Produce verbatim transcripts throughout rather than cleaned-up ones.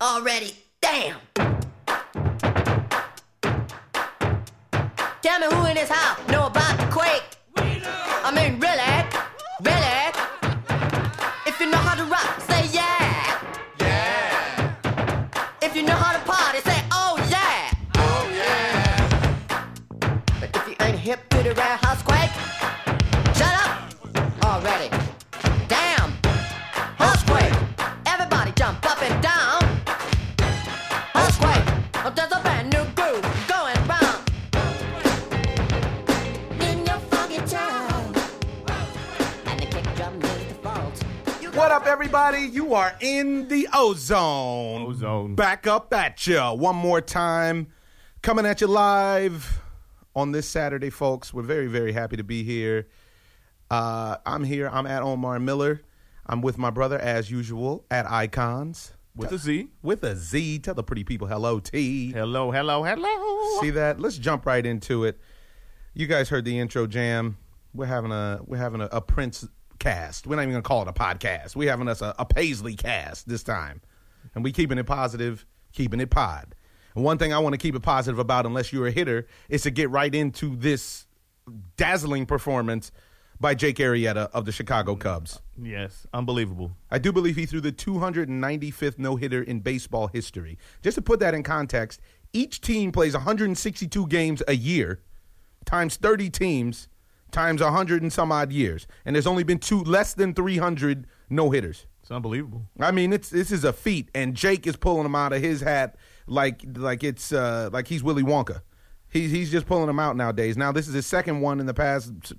already. Damn! Tell me who in this house know about the quake. I mean, really? Really? If you know how to rock, say yeah. Yeah. If you know how to party, say oh yeah. Oh yeah. But if you ain't hip to the roundhouse quake, shut up already. What up, everybody? You are in the Ozone. Ozone. Back up at you one more time. Coming at you live on this Saturday, folks. We're very, very happy to be here. Uh, I'm here. I'm at Omar Miller. I'm with my brother, as usual, at Icons. With a Z. With a Z. Tell the pretty people hello, T. Hello, hello, hello. See that? Let's jump right into it. You guys heard the intro jam. We're having a, we're having a, a Prince... cast. We're not even gonna call it a podcast. We're having us a, a Paisley cast this time, and we keeping it positive, keeping it pod. And one thing I want to keep it positive about, unless you're a hitter, is to get right into this dazzling performance by Jake Arrieta of the Chicago Cubs. Yes, unbelievable. I do believe he threw the two hundred ninety-fifth no-hitter in baseball history. Just to put that in context, each team plays one hundred sixty-two games a year, times thirty teams. Times one hundred and some odd years. And there's only been two, less than three hundred no-hitters. It's unbelievable. I mean, it's this is a feat, and Jake is pulling them out of his hat like like it's uh, like he's Willy Wonka. He, he's just pulling them out nowadays. Now, this is his second one in the past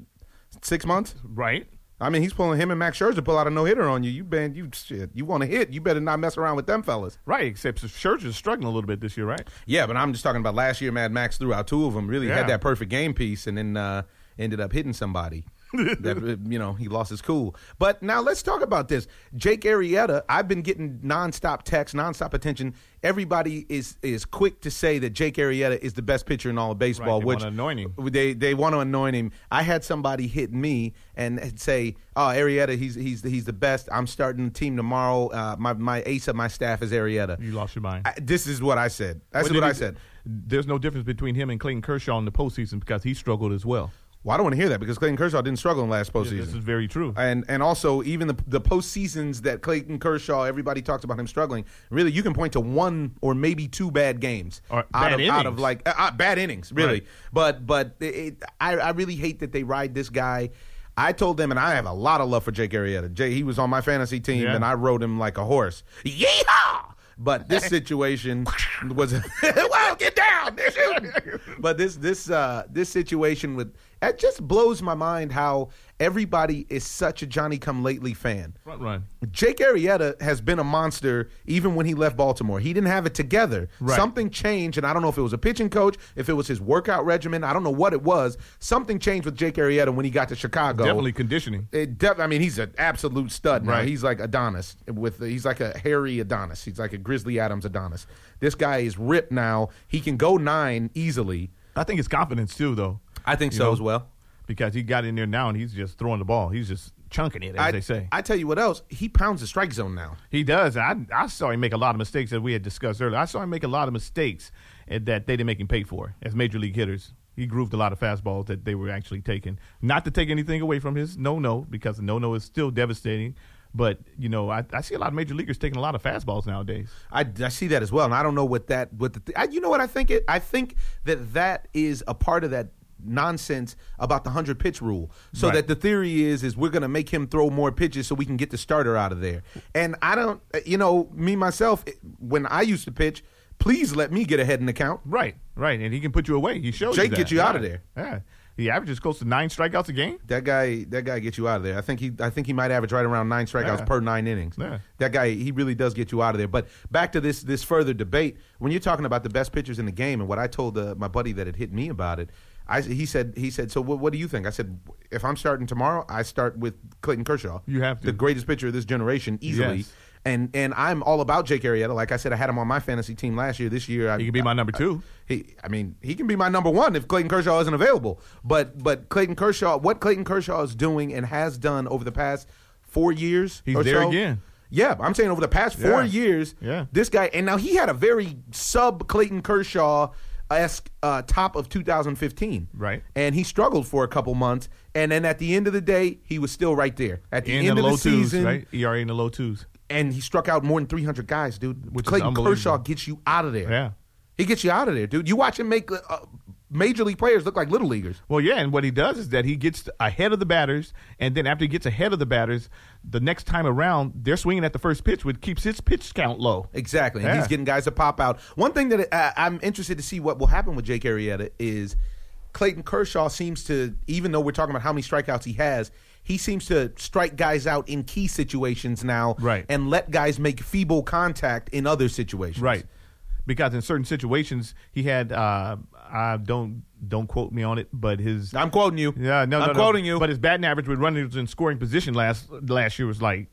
six months. Right. I mean, he's pulling him and Max Scherzer pull out a no-hitter on you. You been, you shit, you want to hit, you better not mess around with them fellas. Right, except Scherzer's struggling a little bit this year, right? Yeah, but I'm just talking about last year, Mad Max threw out two of them, really yeah. had that perfect game piece, and then... Uh, ended up hitting somebody. That, you know, he lost his cool. But now let's talk about this. Jake Arrieta, I've been getting nonstop texts, nonstop attention. Everybody is is quick to say that Jake Arrieta is the best pitcher in all of baseball. Right, they which want to anoint him. They, they want to anoint him. I had somebody hit me and say, oh, Arrieta, he's he's he's the best. I'm starting the team tomorrow. Uh, my, my ace of my staff is Arrieta. You lost your mind. I, this is what I said. That's well, what I said. There's no difference between him and Clayton Kershaw in the postseason because he struggled as well. Well, I don't want to hear that because Clayton Kershaw didn't struggle in last postseason. Yeah, this is very true. And and also, even the the postseasons that Clayton Kershaw, everybody talks about him struggling, really, you can point to one or maybe two bad games. Or out, bad of, innings. out of like uh, Bad innings, really. Right. But but it, I, I really hate that they ride this guy. I told them, and I have a lot of love for Jake Arrieta. Jay, he was on my fantasy team, yeah. and I rode him like a horse. Yeehaw! But this situation was well, get down. They're shooting. But this this uh, this situation with it just blows my mind how everybody is such a Johnny Come Lately fan. Right, right. Jake Arrieta has been a monster even when he left Baltimore. He didn't have it together. Right. Something changed, and I don't know if it was a pitching coach, if it was his workout regimen. I don't know what it was. Something changed with Jake Arrieta when he got to Chicago. Definitely conditioning. It def- I mean, he's an absolute stud. Right. Now. He's like Adonis. With the, he's like a hairy Adonis. He's like a Grizzly Adams Adonis. This guy is ripped now. He can go nine easily. I think it's confidence, too, though. I think you so know, as well. Because he got in there now and he's just throwing the ball. He's just chunking it, as I, they say. I tell you what else. He pounds the strike zone now. He does. I I saw him make a lot of mistakes that we had discussed earlier. I saw him make a lot of mistakes that they didn't make him pay for as major league hitters. He grooved a lot of fastballs that they were actually taking. Not to take anything away from his no-no, because the no-no is still devastating. But, you know, I, I see a lot of major leaguers taking a lot of fastballs nowadays. I, I see that as well, and I don't know what that – what the th- I, you know what I think? It, I think that that is a part of that nonsense about the one hundred pitch rule. So right. that the theory is is we're going to make him throw more pitches so we can get the starter out of there. And I don't – you know, me, myself, when I used to pitch, please let me get ahead in the count. Right, right, and he can put you away. He shows Jake you that. Jake gets you yeah. out of there. Yeah. He averages close to nine strikeouts a game. That guy, that guy gets you out of there. I think he, I think he might average right around nine strikeouts yeah. per nine innings. Yeah. That guy, he really does get you out of there. But back to this, this further debate. When you're talking about the best pitchers in the game, and what I told uh, my buddy that had hit me about it, I he said, he said, so what, what do you think? I said, if I'm starting tomorrow, I start with Clayton Kershaw. You have to. The greatest pitcher of this generation, easily. Yes. And and I'm all about Jake Arrieta. Like I said, I had him on my fantasy team last year. This year, I, he can be my number two. I, he, I mean, he can be my number one if Clayton Kershaw isn't available. But but Clayton Kershaw, what Clayton Kershaw is doing and has done over the past four years, he's or there so, again. Yeah, I'm saying over the past four yeah. years, yeah. this guy, and now he had a very sub-Clayton Kershaw-esque uh, top of two thousand fifteen. Right. And he struggled for a couple months, and then at the end of the day, he was still right there. At the in end the of the season. Twos, right? E R A in the low twos. And he struck out more than three hundred guys, dude. Which Clayton Kershaw gets you out of there. Yeah. He gets you out of there, dude. You watch him make uh, major league players look like little leaguers. Well, yeah, and what he does is that he gets ahead of the batters, and then after he gets ahead of the batters, the next time around, they're swinging at the first pitch, which keeps his pitch count low. Exactly, and yeah. he's getting guys to pop out. One thing that uh, I'm interested to see what will happen with Jake Arrieta is Clayton Kershaw seems to, even though we're talking about how many strikeouts he has, he seems to strike guys out in key situations now right. and let guys make feeble contact in other situations. Right. Because in certain situations, he had uh, I don't don't quote me on it, but his I'm quoting you. Yeah, no, no, I'm no, quoting no. you. But his batting average with runners in scoring position last last year was like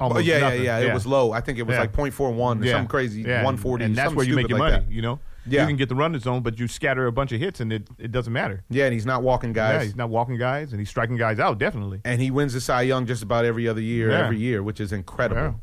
almost well, yeah, nothing. Yeah, yeah, yeah. It was low. I think it was yeah. like point four one or yeah. something crazy, yeah. one forty. And that's where you make your like money. That. You know, yeah. you can get the runner zone, but you scatter a bunch of hits, and it, it doesn't matter. Yeah, and he's not walking guys. Yeah, he's not walking guys, and he's striking guys out definitely. And he wins the Cy Young just about every other year, yeah. every year, which is incredible. Yeah.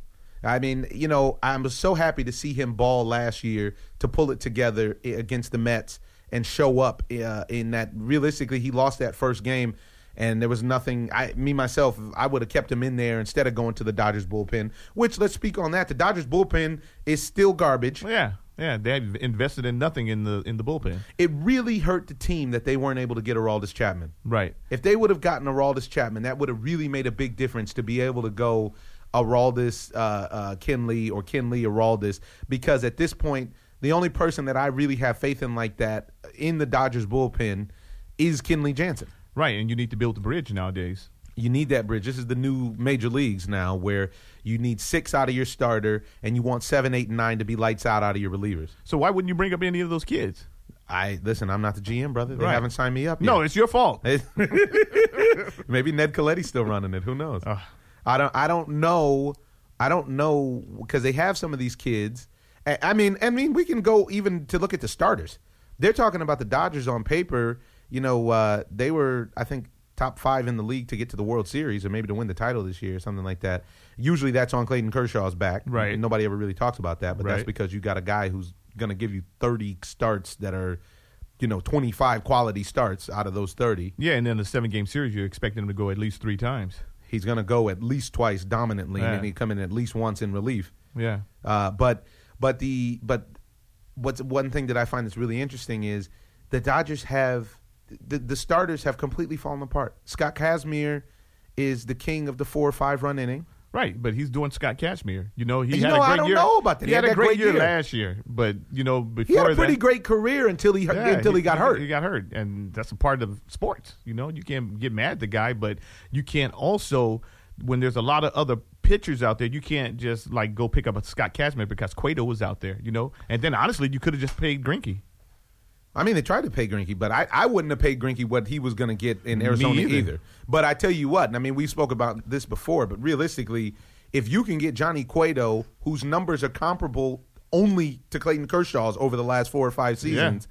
I mean, you know, I was so happy to see him ball last year to pull it together against the Mets and show up uh, in that. Realistically, he lost that first game, and there was nothing. I, me, myself, I would have kept him in there instead of going to the Dodgers bullpen, which, let's speak on that. The Dodgers bullpen is still garbage. Yeah, yeah. They invested in nothing in the in the bullpen. It really hurt the team that they weren't able to get Aroldis Chapman. Right. If they would have gotten Aroldis Chapman, that would have really made a big difference to be able to go Aroldis, uh, uh, Kenley, or Kenley, Aroldis, because at this point, the only person that I really have faith in like that in the Dodgers bullpen is Kenley Jansen. Right, and you need to build the bridge nowadays. You need that bridge. This is the new major leagues now where you need six out of your starter and you want seven, eight, and nine to be lights out out of your relievers. So why wouldn't you bring up any of those kids? I listen, I'm not the G M, brother. They right. haven't signed me up yet. No, it's your fault. Maybe Ned Colletti's still running it. Who knows? Uh. I don't. I don't know. I don't know because they have some of these kids. I, I mean, I mean, we can go even to look at the starters. They're talking about the Dodgers on paper. You know, uh, they were, I think, top five in the league to get to the World Series or maybe to win the title this year or something like that. Usually, that's on Clayton Kershaw's back. Right. Nobody ever really talks about that, but right. that's because you got a guy who's going to give you thirty starts that are, you know, twenty-five quality starts out of those thirty. Yeah, and then the seven-game series, you're expecting him to go at least three times. He's going to go at least twice dominantly, yeah. and he come in at least once in relief. Yeah. Uh, but but the but what's one thing that I find that's really interesting is the Dodgers have the, the starters have completely fallen apart. Scott Kazmir is the king of the four or five run inning. Right, but he's doing Scott Kazmir. You know, he you had know, a great year. I don't year. know about that. He, he had, had a great, great year, year last year, but you know, before he had a pretty that, great career until he yeah, until he, he got he, hurt. He got hurt, and that's a part of sports. You know, you can't get mad at the guy, but you can't also, when there's a lot of other pitchers out there, you can't just like go pick up a Scott Kazmir because Cueto was out there. You know, and then honestly, you could have just paid Greinke. I mean, they tried to pay Greinke, but I, I wouldn't have paid Greinke what he was going to get in Arizona either. either. But I tell you what, and I mean, we spoke about this before, but realistically, if you can get Johnny Cueto, whose numbers are comparable only to Clayton Kershaw's over the last four or five seasons,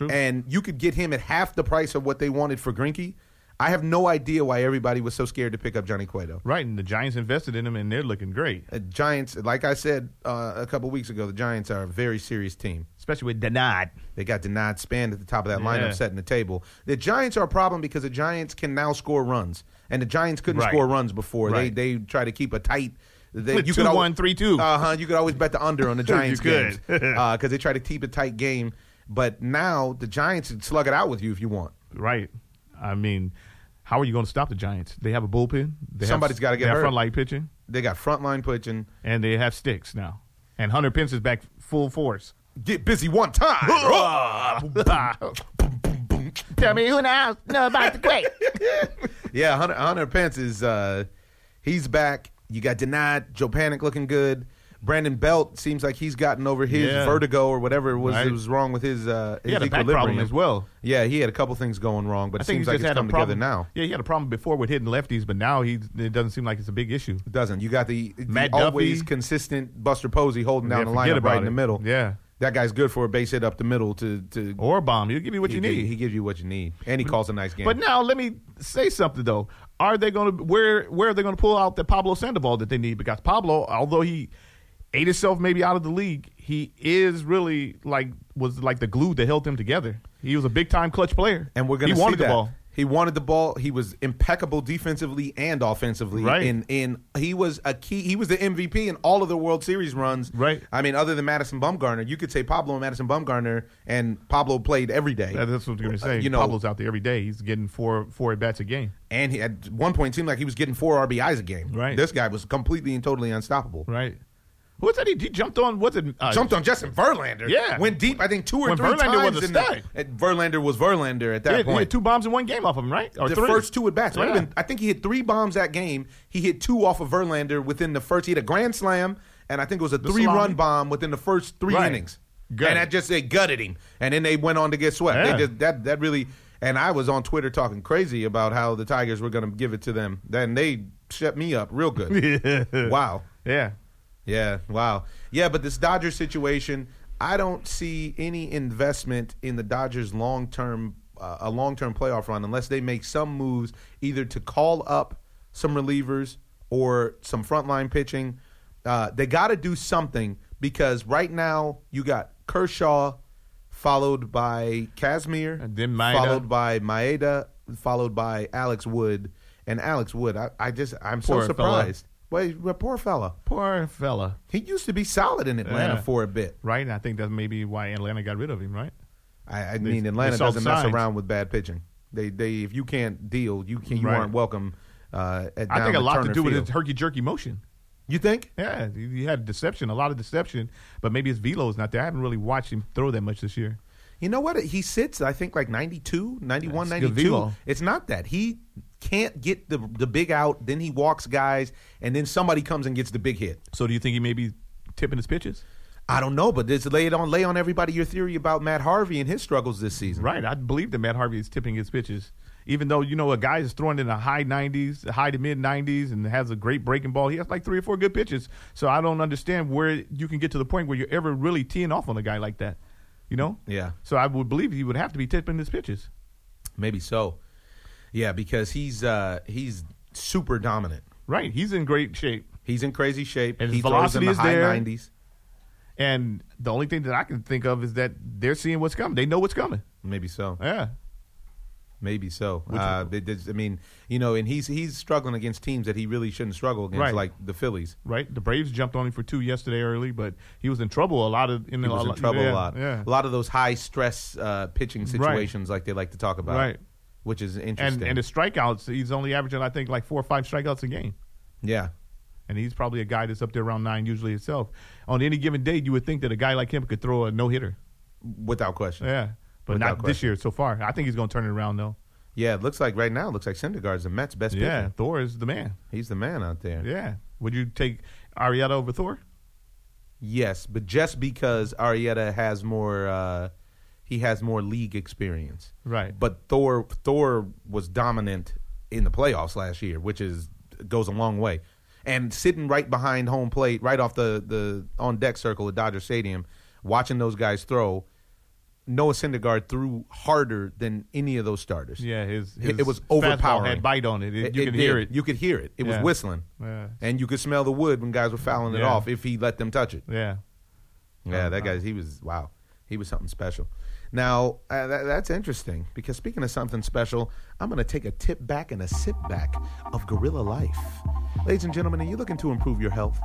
yeah, and you could get him at half the price of what they wanted for Greinke, I have no idea why everybody was so scared to pick up Johnny Cueto. Right, and the Giants invested in him, and they're looking great. Uh, Giants, like I said uh, a couple weeks ago, the Giants are a very serious team. Especially with Denard. They got Denard Span at the top of that lineup yeah. setting the table. The Giants are a problem because the Giants can now score runs, and the Giants couldn't right. score runs before. Right. They they try to keep a tight They, you two, could always, one, three, two. Uh-huh, you could always bet the under on the Giants games because uh, they try to keep a tight game. But now the Giants slug it out with you if you want. Right. I mean, how are you going to stop the Giants? They have a bullpen. They Somebody's got to get hurt. They have frontline pitching. They got frontline pitching. And they have sticks now. And Hunter Pence is back full force. Get busy one time. Tell me who now knows about the Quake. Yeah, Hunter, Hunter Pence is uh, he's back. You got Denied. Joe Panic looking good. Brandon Belt seems like he's gotten over his yeah. vertigo or whatever it was right. that was wrong with his uh, his he had equilibrium. A back problem as well. Yeah, he had a couple things going wrong, but I it seems like it's come together now. Yeah, he had a problem before with hitting lefties, but now he it doesn't seem like it's a big issue. It doesn't. You got the, the always consistent Buster Posey holding down yeah, the lineup right it. in the middle. Yeah. That guy's good for a base hit up the middle to, to or a bomb. He'll give you what he you need. He gives you what you need, and he calls a nice game. But now let me say something, though. are they going to where where are they going to pull out the Pablo Sandoval that they need? Because Pablo, although he ate himself maybe out of the league, he is really like was like the glue that held them together. He was a big time clutch player, and we're going to see that. He wanted the ball. He wanted the ball. He was impeccable defensively and offensively. Right. And, and he was a key. He was the M V P in all of the World Series runs. Right. I mean, other than Madison Bumgarner, you could say Pablo and Madison Bumgarner, and Pablo played every day. That, that's what I was going to say. Uh, you know, Pablo's out there every day. He's getting four four at-bats a game. And he, at one point, it seemed like he was getting four R B Is a game. Right. This guy was completely and totally unstoppable. Right. What's that? He, he jumped on. What's it? Uh, jumped on Justin Verlander. Yeah, went deep. I think two or when three Verlander times. Verlander was a stud. The, Verlander was Verlander at that yeah, point. He had two bombs in one game off of him, right? Or the three. First two at bats. Yeah. Right? I think he hit three bombs that game. He hit two off of Verlander within the first. He hit a grand slam, and I think it was a the three-run slime. bomb within the first three right. innings. Gutted. And that just they gutted him, and then they went on to get swept. Yeah. They just, that that really. And I was on Twitter talking crazy about how the Tigers were going to give it to them. Then they shut me up real good. yeah. Wow. Yeah. Yeah, wow. Yeah, but this Dodgers situation, I don't see any investment in the Dodgers long-term, uh, a long-term playoff run unless they make some moves either to call up some relievers or some frontline pitching. Uh, they got to do something because right now you got Kershaw followed by Kazmir, and then Maeda. Followed by Maeda, followed by Alex Wood. And Alex Wood, I, I just, I'm Poor so surprised. Fella. Well, poor fella. Poor fella. He used to be solid in Atlanta yeah. for a bit. Right, and I think that's maybe why Atlanta got rid of him, right? I, I mean, Atlanta doesn't mess signs. around with bad pitching. They, they, if you can't deal, you can't, you right. aren't welcome. Uh, at I think a lot Turner to do Field. with his herky-jerky motion. You think? Yeah, he had deception, a lot of deception, but maybe his velo is not there. I haven't really watched him throw that much this year. You know what? He sits, I think, like ninety-two, ninety-one, that's ninety-two. It's not that. He can't get the the big out, then he walks guys, and then somebody comes and gets the big hit. So do you think he may be tipping his pitches? I don't know, but just lay it on lay on everybody your theory about Matt Harvey and his struggles this season. Right. I believe that Matt Harvey is tipping his pitches, even though, you know, a guy is throwing in the high nineties, high to mid nineties, and has a great breaking ball. He has like three or four good pitches. So I don't understand where you can get to the point where you're ever really teeing off on a guy like that, you know? Yeah. So I would believe he would have to be tipping his pitches. Maybe so. Yeah, because he's uh, he's super dominant. Right, he's in great shape. He's in crazy shape. And his he velocity throws in the is high there. nineties. And the only thing that I can think of is that they're seeing what's coming. They know what's coming. Maybe so. Yeah, maybe so. Uh, they, they, I mean, you know, and he's he's struggling against teams that he really shouldn't struggle against, right. like the Phillies. Right. The Braves jumped on him for two yesterday early, but he was in trouble a lot of. In he was a, in trouble yeah, a lot. Yeah. A lot of those high stress uh, pitching situations, right. like they like to talk about. Right. Which is interesting. And, and his strikeouts, he's only averaging, I think, like four or five strikeouts a game. Yeah. And he's probably a guy that's up there around nine usually himself. On any given day, you would think that a guy like him could throw a no-hitter. Without question. Yeah. But Without not question. This year so far. I think he's going to turn it around, though. Yeah, it looks like right now, it looks like Syndergaard's the Mets' best pitcher. Yeah, Thor is the man. He's the man out there. Yeah. Would you take Arrieta over Thor? Yes, but just because Arrieta has more uh, – he has more league experience. Right. But Thor Thor was dominant in the playoffs last year, which is goes a long way. And sitting right behind home plate, right off the, the on-deck circle at Dodger Stadium, watching those guys throw, Noah Syndergaard threw harder than any of those starters. Yeah, his, his it was overpowering. Fastball had bite on it. it you it, could it, hear it. You could hear it. It yeah. was whistling. Yeah. And you could smell the wood when guys were fouling yeah. it off if he let them touch it. Yeah. Yeah, that guy, he was, wow. He was something special. Now, uh, that, that's interesting because speaking of something special, I'm going to take a tip back and a sip back of Gorilla Life. Ladies and gentlemen, are you looking to improve your health?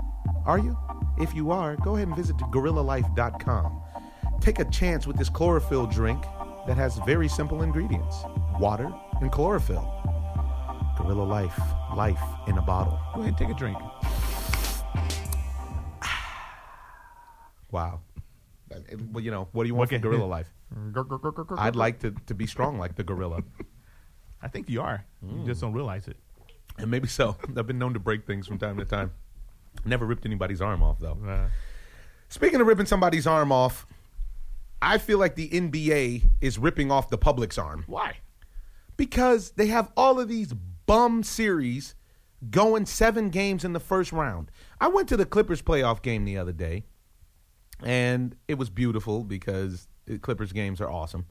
Are you? If you are, go ahead and visit gorilla life dot com. Take a chance with this chlorophyll drink that has very simple ingredients, water and chlorophyll. Gorilla Life, life in a bottle. Go ahead and take a drink. Wow. Well, you know, what do you want okay. from Gorilla Life? I'd like to, to be strong like the gorilla. I think you are. Mm. You just don't realize it. And maybe so. I've been known to break things from time to time. Never ripped anybody's arm off, though. Uh. Speaking of ripping somebody's arm off, I feel like the N B A is ripping off the public's arm. Why? Because they have all of these bum series going seven games in the first round. I went to the Clippers playoff game the other day. And it was beautiful because Clippers games are awesome.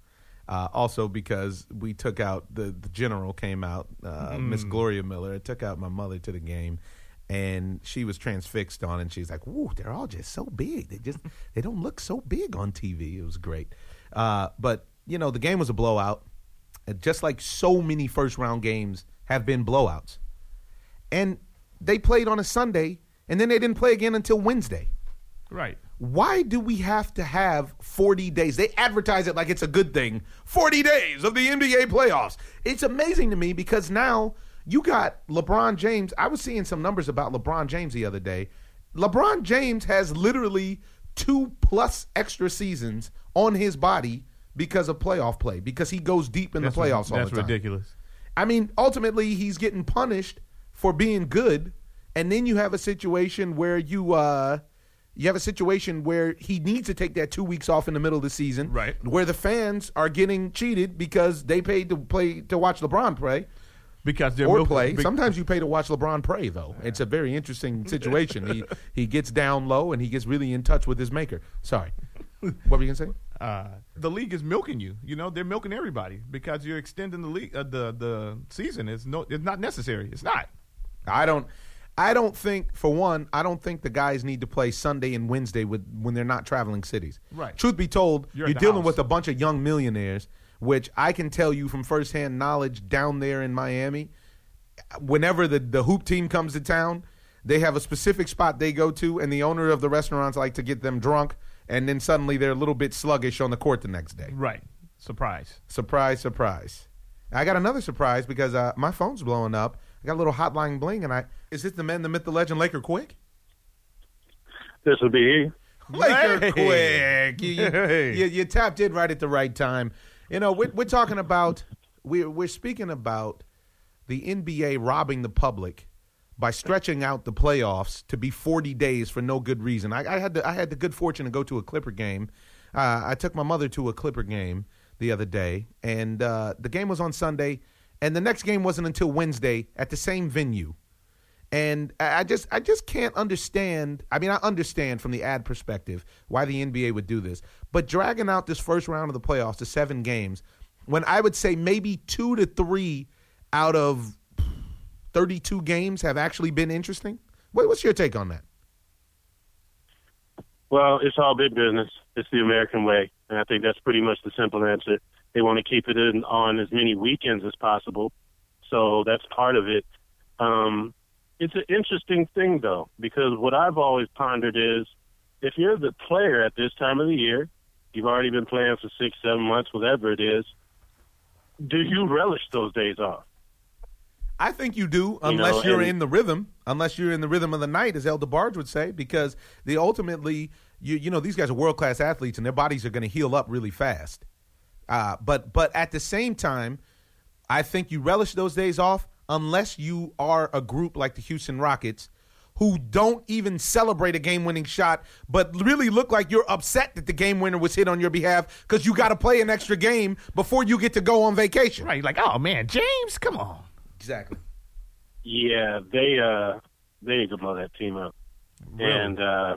Uh, also because we took out, the, the general came out, uh, mm. Miss Gloria Miller. I took out my mother to the game, and she was transfixed on, and she's like, "Woo, they're all just so big. They just they don't look so big on T V." It was great. Uh, but, you know, the game was a blowout, just like so many first-round games have been blowouts. And they played on a Sunday, and then they didn't play again until Wednesday. Right. Why do we have to have forty days? They advertise it like it's a good thing. forty days of the N B A playoffs. It's amazing to me because now you got LeBron James. I was seeing some numbers about LeBron James the other day. LeBron James has literally two-plus extra seasons on his body because of playoff play, because he goes deep in that's the playoffs all the time. That's ridiculous. I mean, ultimately, he's getting punished for being good, and then you have a situation where you uh, you have a situation where he needs to take that two weeks off in the middle of the season, right? Where the fans are getting cheated because they paid to play to watch LeBron play. Because they're or real, play. Big, Sometimes you pay to watch LeBron pray, though. It's a very interesting situation. he he gets down low and he gets really in touch with his maker. Sorry, what were you gonna say? Uh, the league is milking you. You know they're milking everybody because you're extending the league, uh, the the season. It's no, it's not necessary. It's not. I don't. I don't think, for one, I don't think the guys need to play Sunday and Wednesday with when they're not traveling cities. Right. Truth be told, you're, you're dealing house. with a bunch of young millionaires. Which I can tell you from firsthand knowledge down there in Miami, whenever the, the hoop team comes to town, they have a specific spot they go to, and the owner of the restaurants like to get them drunk, and then suddenly they're a little bit sluggish on the court the next day. Right. Surprise. Surprise, surprise. I got another surprise because uh, my phone's blowing up. I got a little hotline bling, and I is this the man, the myth, the legend, Laker Quick? This would be he. Laker hey. Quick. You, hey. you, you tapped in right at the right time. You know, we're, we're talking about we're we're speaking about the N B A robbing the public by stretching out the playoffs to be forty days for no good reason. I, I had the I had the good fortune to go to a Clipper game. Uh, I took my mother to a Clipper game the other day, and uh, the game was on Sunday, and the next game wasn't until Wednesday at the same venue. And I just I just can't understand. I mean, I understand from the ad perspective why the N B A would do this. But dragging out this first round of the playoffs to seven games, when I would say maybe two to three out of thirty-two games have actually been interesting. What's your take on that? Well, it's all big business. It's the American way. And I think that's pretty much the simple answer. They want to keep it in on as many weekends as possible. So that's part of it. Um It's an interesting thing, though, because what I've always pondered is if you're the player at this time of the year, you've already been playing for six, seven months, whatever it is, do you relish those days off? I think you do, unless you know, you're in the rhythm, unless you're in the rhythm of the night, as El DeBarge would say, because they ultimately, you, you know, these guys are world-class athletes, and their bodies are going to heal up really fast. Uh, but but at the same time, I think you relish those days off, unless you are a group like the Houston Rockets who don't even celebrate a game-winning shot but really look like you're upset that the game-winner was hit on your behalf because you got to play an extra game before you get to go on vacation. Right, like, oh, man, James, come on. Exactly. Yeah, they uh, they need to blow that team up. Really? And, uh,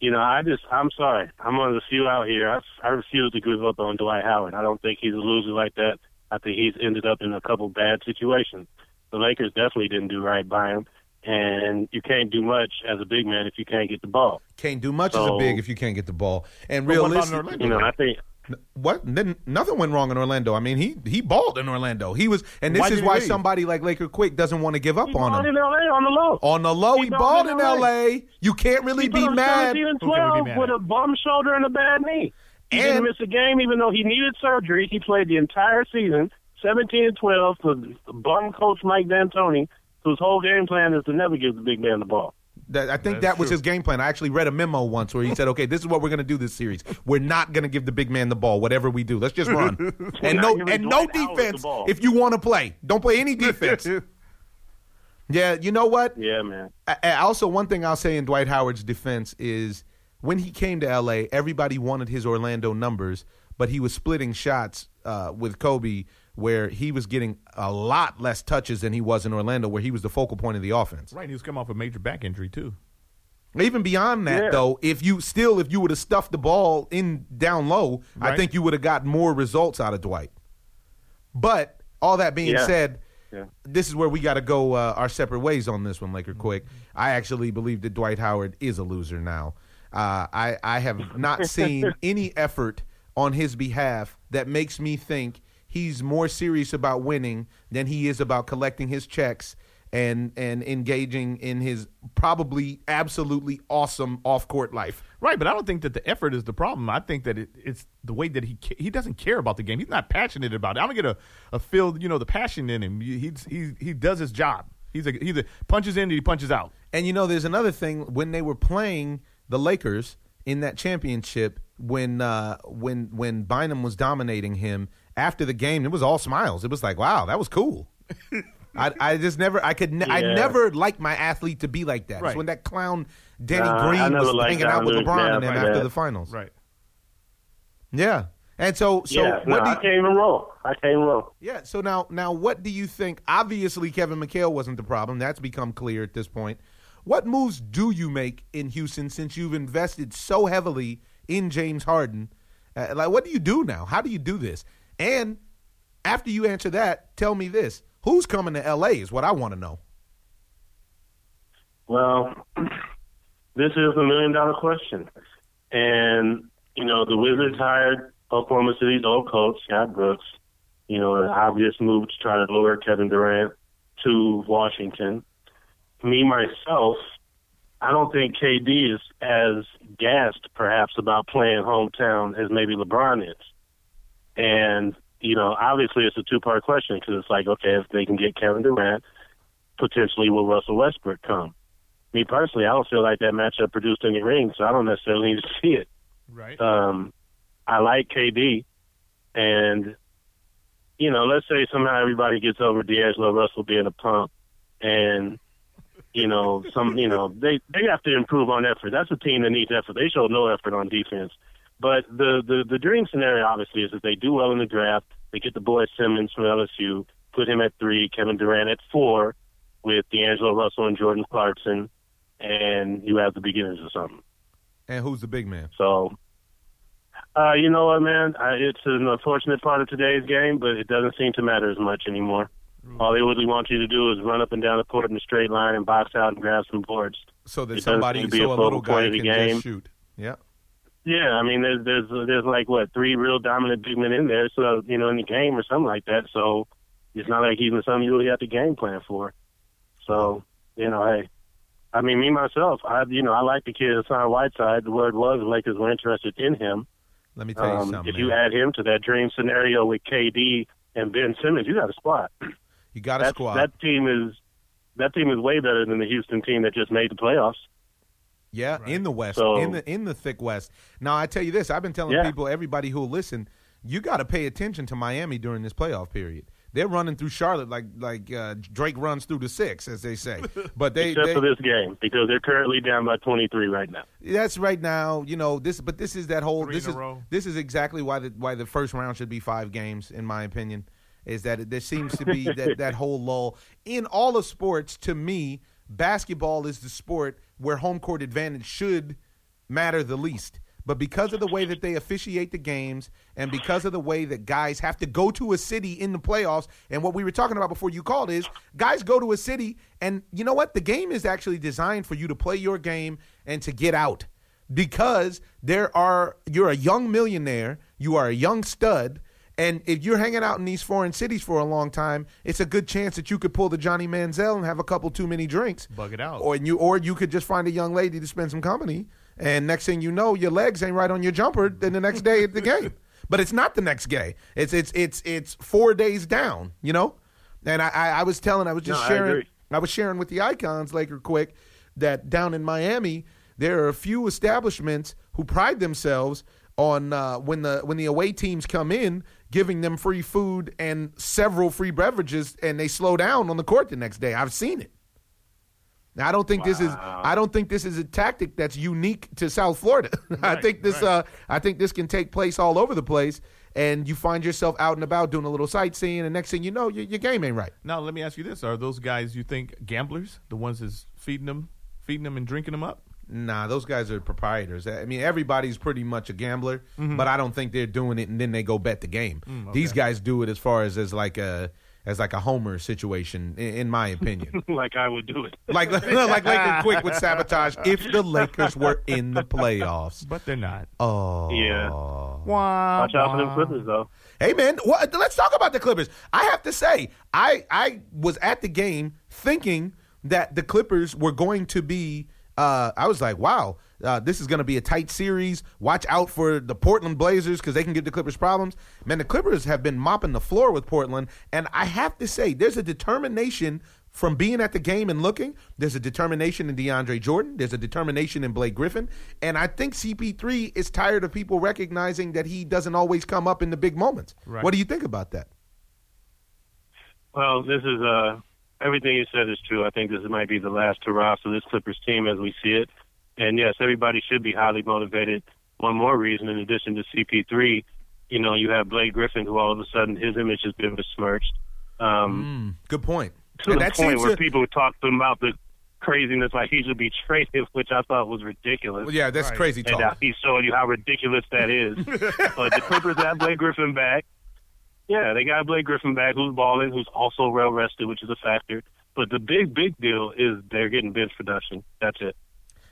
you know, I just, I'm sorry. I'm one of the few out here. I, I refuse to give up on Dwight Howard. I don't think he's a loser like that. I think he's ended up in a couple bad situations. The Lakers definitely didn't do right by him, and you can't do much as a big man if you can't get the ball. Can't do much so, as a big if you can't get the ball. And realistically, you know, I think what nothing went wrong in Orlando. I mean, he he balled in Orlando. He was, and this why is why leave? somebody like Laker Quick doesn't want to give up he on balled him. In L A on the low, on the low, he, he balled, balled in L A. L A. You can't really he be mad. seventeen and twelve with a bum shoulder and a bad knee. He and, didn't miss a game, even though he needed surgery. He played the entire season, seventeen and twelve, to bum coach Mike D'Antoni, whose whole game plan is to never give the big man the ball. That, I think That's that was true. his game plan. I actually read a memo once where he said, okay, this is what we're going to do this series. We're not going to give the big man the ball, whatever we do. Let's just run. and no and no defense if you want to play. Don't play any defense. yeah, you know what? Yeah, man. I, also, one thing I'll say in Dwight Howard's defense is, when he came to L A, everybody wanted his Orlando numbers, but he was splitting shots uh, with Kobe where he was getting a lot less touches than he was in Orlando, where he was the focal point of the offense. Right, and he was coming off a major back injury, too. Even beyond that, yeah. though, if you still if you would have stuffed the ball in down low, right. I think you would have got more results out of Dwight. But all that being yeah. said, yeah. this is where we got to go uh, our separate ways on this one, Laker Quick. I actually believe that Dwight Howard is a loser now. Uh, I, I have not seen any effort on his behalf that makes me think he's more serious about winning than he is about collecting his checks and and engaging in his probably absolutely awesome off-court life. Right, but I don't think that the effort is the problem. I think that it, it's the way that he he doesn't care about the game. He's not passionate about it. I don't get a, a feel, you know, the passion in him. He he he does his job. He's a, he's a punches in and he punches out. And, you know, there's another thing. When they were playing the Lakers in that championship, when uh, when when Bynum was dominating him, after the game, it was all smiles. It was like, wow, that was cool. I, I just never, I could, ne- yeah. I never liked my athlete to be like that. Right. It's when that clown Danny nah, Green was hanging out with LeBron and him after that. the finals. Right. Yeah. And so, so yeah, what no, do you, I can't even roll. I can't even roll. Yeah. So now, now, what do you think? Obviously, Kevin McHale wasn't the problem. That's become clear at this point. What moves do you make in Houston since you've invested so heavily in James Harden? Uh, like, what do you do now? How do you do this? And after you answer that, tell me this. Who's coming to L A is what I want to know. Well, this is a million-dollar question. And, you know, the Wizards hired Oklahoma City's old coach, Scott Brooks. You know, an obvious move to try to lure Kevin Durant to Washington. Me, myself, I don't think K D is as gassed, perhaps, about playing hometown as maybe LeBron is. And, you know, obviously it's a two-part question because it's like, okay, if they can get Kevin Durant, potentially will Russell Westbrook come? Me personally, I don't feel like that matchup produced any rings, so I don't necessarily need to see it. Right. Um, I like K D, and, you know, let's say somehow everybody gets over D'Angelo Russell being a punk, and, you know, some, you know, they, they have to improve on effort. That's a team that needs effort. They show no effort on defense. But the, the, the dream scenario, obviously, is that they do well in the draft. They get the boy Simmons from L S U, put him at three, Kevin Durant at four, with D'Angelo Russell and Jordan Clarkson, and you have the beginners or something. And who's the big man? So, uh, you know what, man? I, it's an unfortunate part of today's game, but it doesn't seem to matter as much anymore. Mm-hmm. All they really want you to do is run up and down the court in a straight line and box out and grab some boards. So that it somebody, so a, a little guy can game. just shoot. Yeah. Yeah, I mean, there's there's there's like what three real dominant big men in there, so you know, in the game or something like that. So it's not like even something you really have to game plan for. So you know, hey, I mean, me myself, I you know, I like the kid Hassan Whiteside. The word was the Lakers were interested in him. Let me tell you um, something. If man. you add him to that dream scenario with K D and Ben Simmons, you got a squad. You got a That's, squad. That team is that team is way better than the Houston team that just made the playoffs. Yeah, right. in the West, so, in the in the thick West. Now, I tell you this, I've been telling yeah. people, everybody who will listen, you got to pay attention to Miami during this playoff period. They're running through Charlotte like like uh, Drake runs through the six, as they say. But they except they, for this game, because they're currently down by twenty-three right now. That's right now, you know this, but this is that whole Three this is row. this is exactly why the why the first round should be five games, in my opinion, is that there seems to be that that whole lull in all of sports. To me, basketball is the sport where home court advantage should matter the least. But because of the way that they officiate the games and because of the way that guys have to go to a city in the playoffs, and what we were talking about before you called is guys go to a city, and you know what? The game is actually designed for you to play your game and to get out, because there are you're a young millionaire, you are a young stud, and if you're hanging out in these foreign cities for a long time, it's a good chance that you could pull the Johnny Manziel and have a couple too many drinks. Bug it out. Or you or you could just find a young lady to spend some company, and next thing you know, your legs ain't right on your jumper, then the next day at the game. But it's not the next day. It's it's it's it's four days down, you know? And I, I, I was telling, I was just no, sharing I, I was sharing with the Icons, Laker Quick, that down in Miami, there are a few establishments who pride themselves on uh, when the when the away teams come in, giving them free food and several free beverages, and they slow down on the court the next day. I've seen it. Now, I don't think wow. this is I don't think this is a tactic that's unique to South Florida. Right, I think this right. uh, I think this can take place all over the place, and you find yourself out and about doing a little sightseeing, and next thing you know, your, your game ain't right. Now, let me ask you this: are those guys you think gamblers, the ones that's feeding them, feeding them and drinking them up? Nah, those guys are proprietors. I mean, everybody's pretty much a gambler, mm-hmm. but I don't think they're doing it and then they go bet the game. Mm, okay. These guys do it as far as, as like a as like a homer situation, in, in my opinion. Like I would do it. Like like Laker Quick would sabotage if the Lakers were in the playoffs. But they're not. Oh. Yeah. Wah, Watch out wah. for them Clippers, though. Hey, man, well, let's talk about the Clippers. I have to say, I, I was at the game thinking that the Clippers were going to be Uh, I was like, wow, uh, this is going to be a tight series. Watch out for the Portland Blazers because they can give the Clippers problems. Man, the Clippers have been mopping the floor with Portland, and I have to say there's a determination from being at the game and looking. There's a determination in DeAndre Jordan. There's a determination in Blake Griffin, and I think C P three is tired of people recognizing that he doesn't always come up in the big moments. Right. What do you think about that? Well, this is uh... – everything you said is true. I think this might be the last hurrah for this Clippers team as we see it. And, yes, everybody should be highly motivated. One more reason, in addition to C P three, you know, you have Blake Griffin, who all of a sudden his image has been besmirched. Um, mm, good point. To and the point where to... people talk to him about the craziness, like he should be traded, which I thought was ridiculous. Well, yeah, that's right. Crazy talk. And he's showing you how ridiculous that is. But the Clippers have Blake Griffin back. Yeah, they got Blake Griffin back, who's balling, who's also well-rested, which is a factor. But the big, big deal is they're getting bench production. That's it.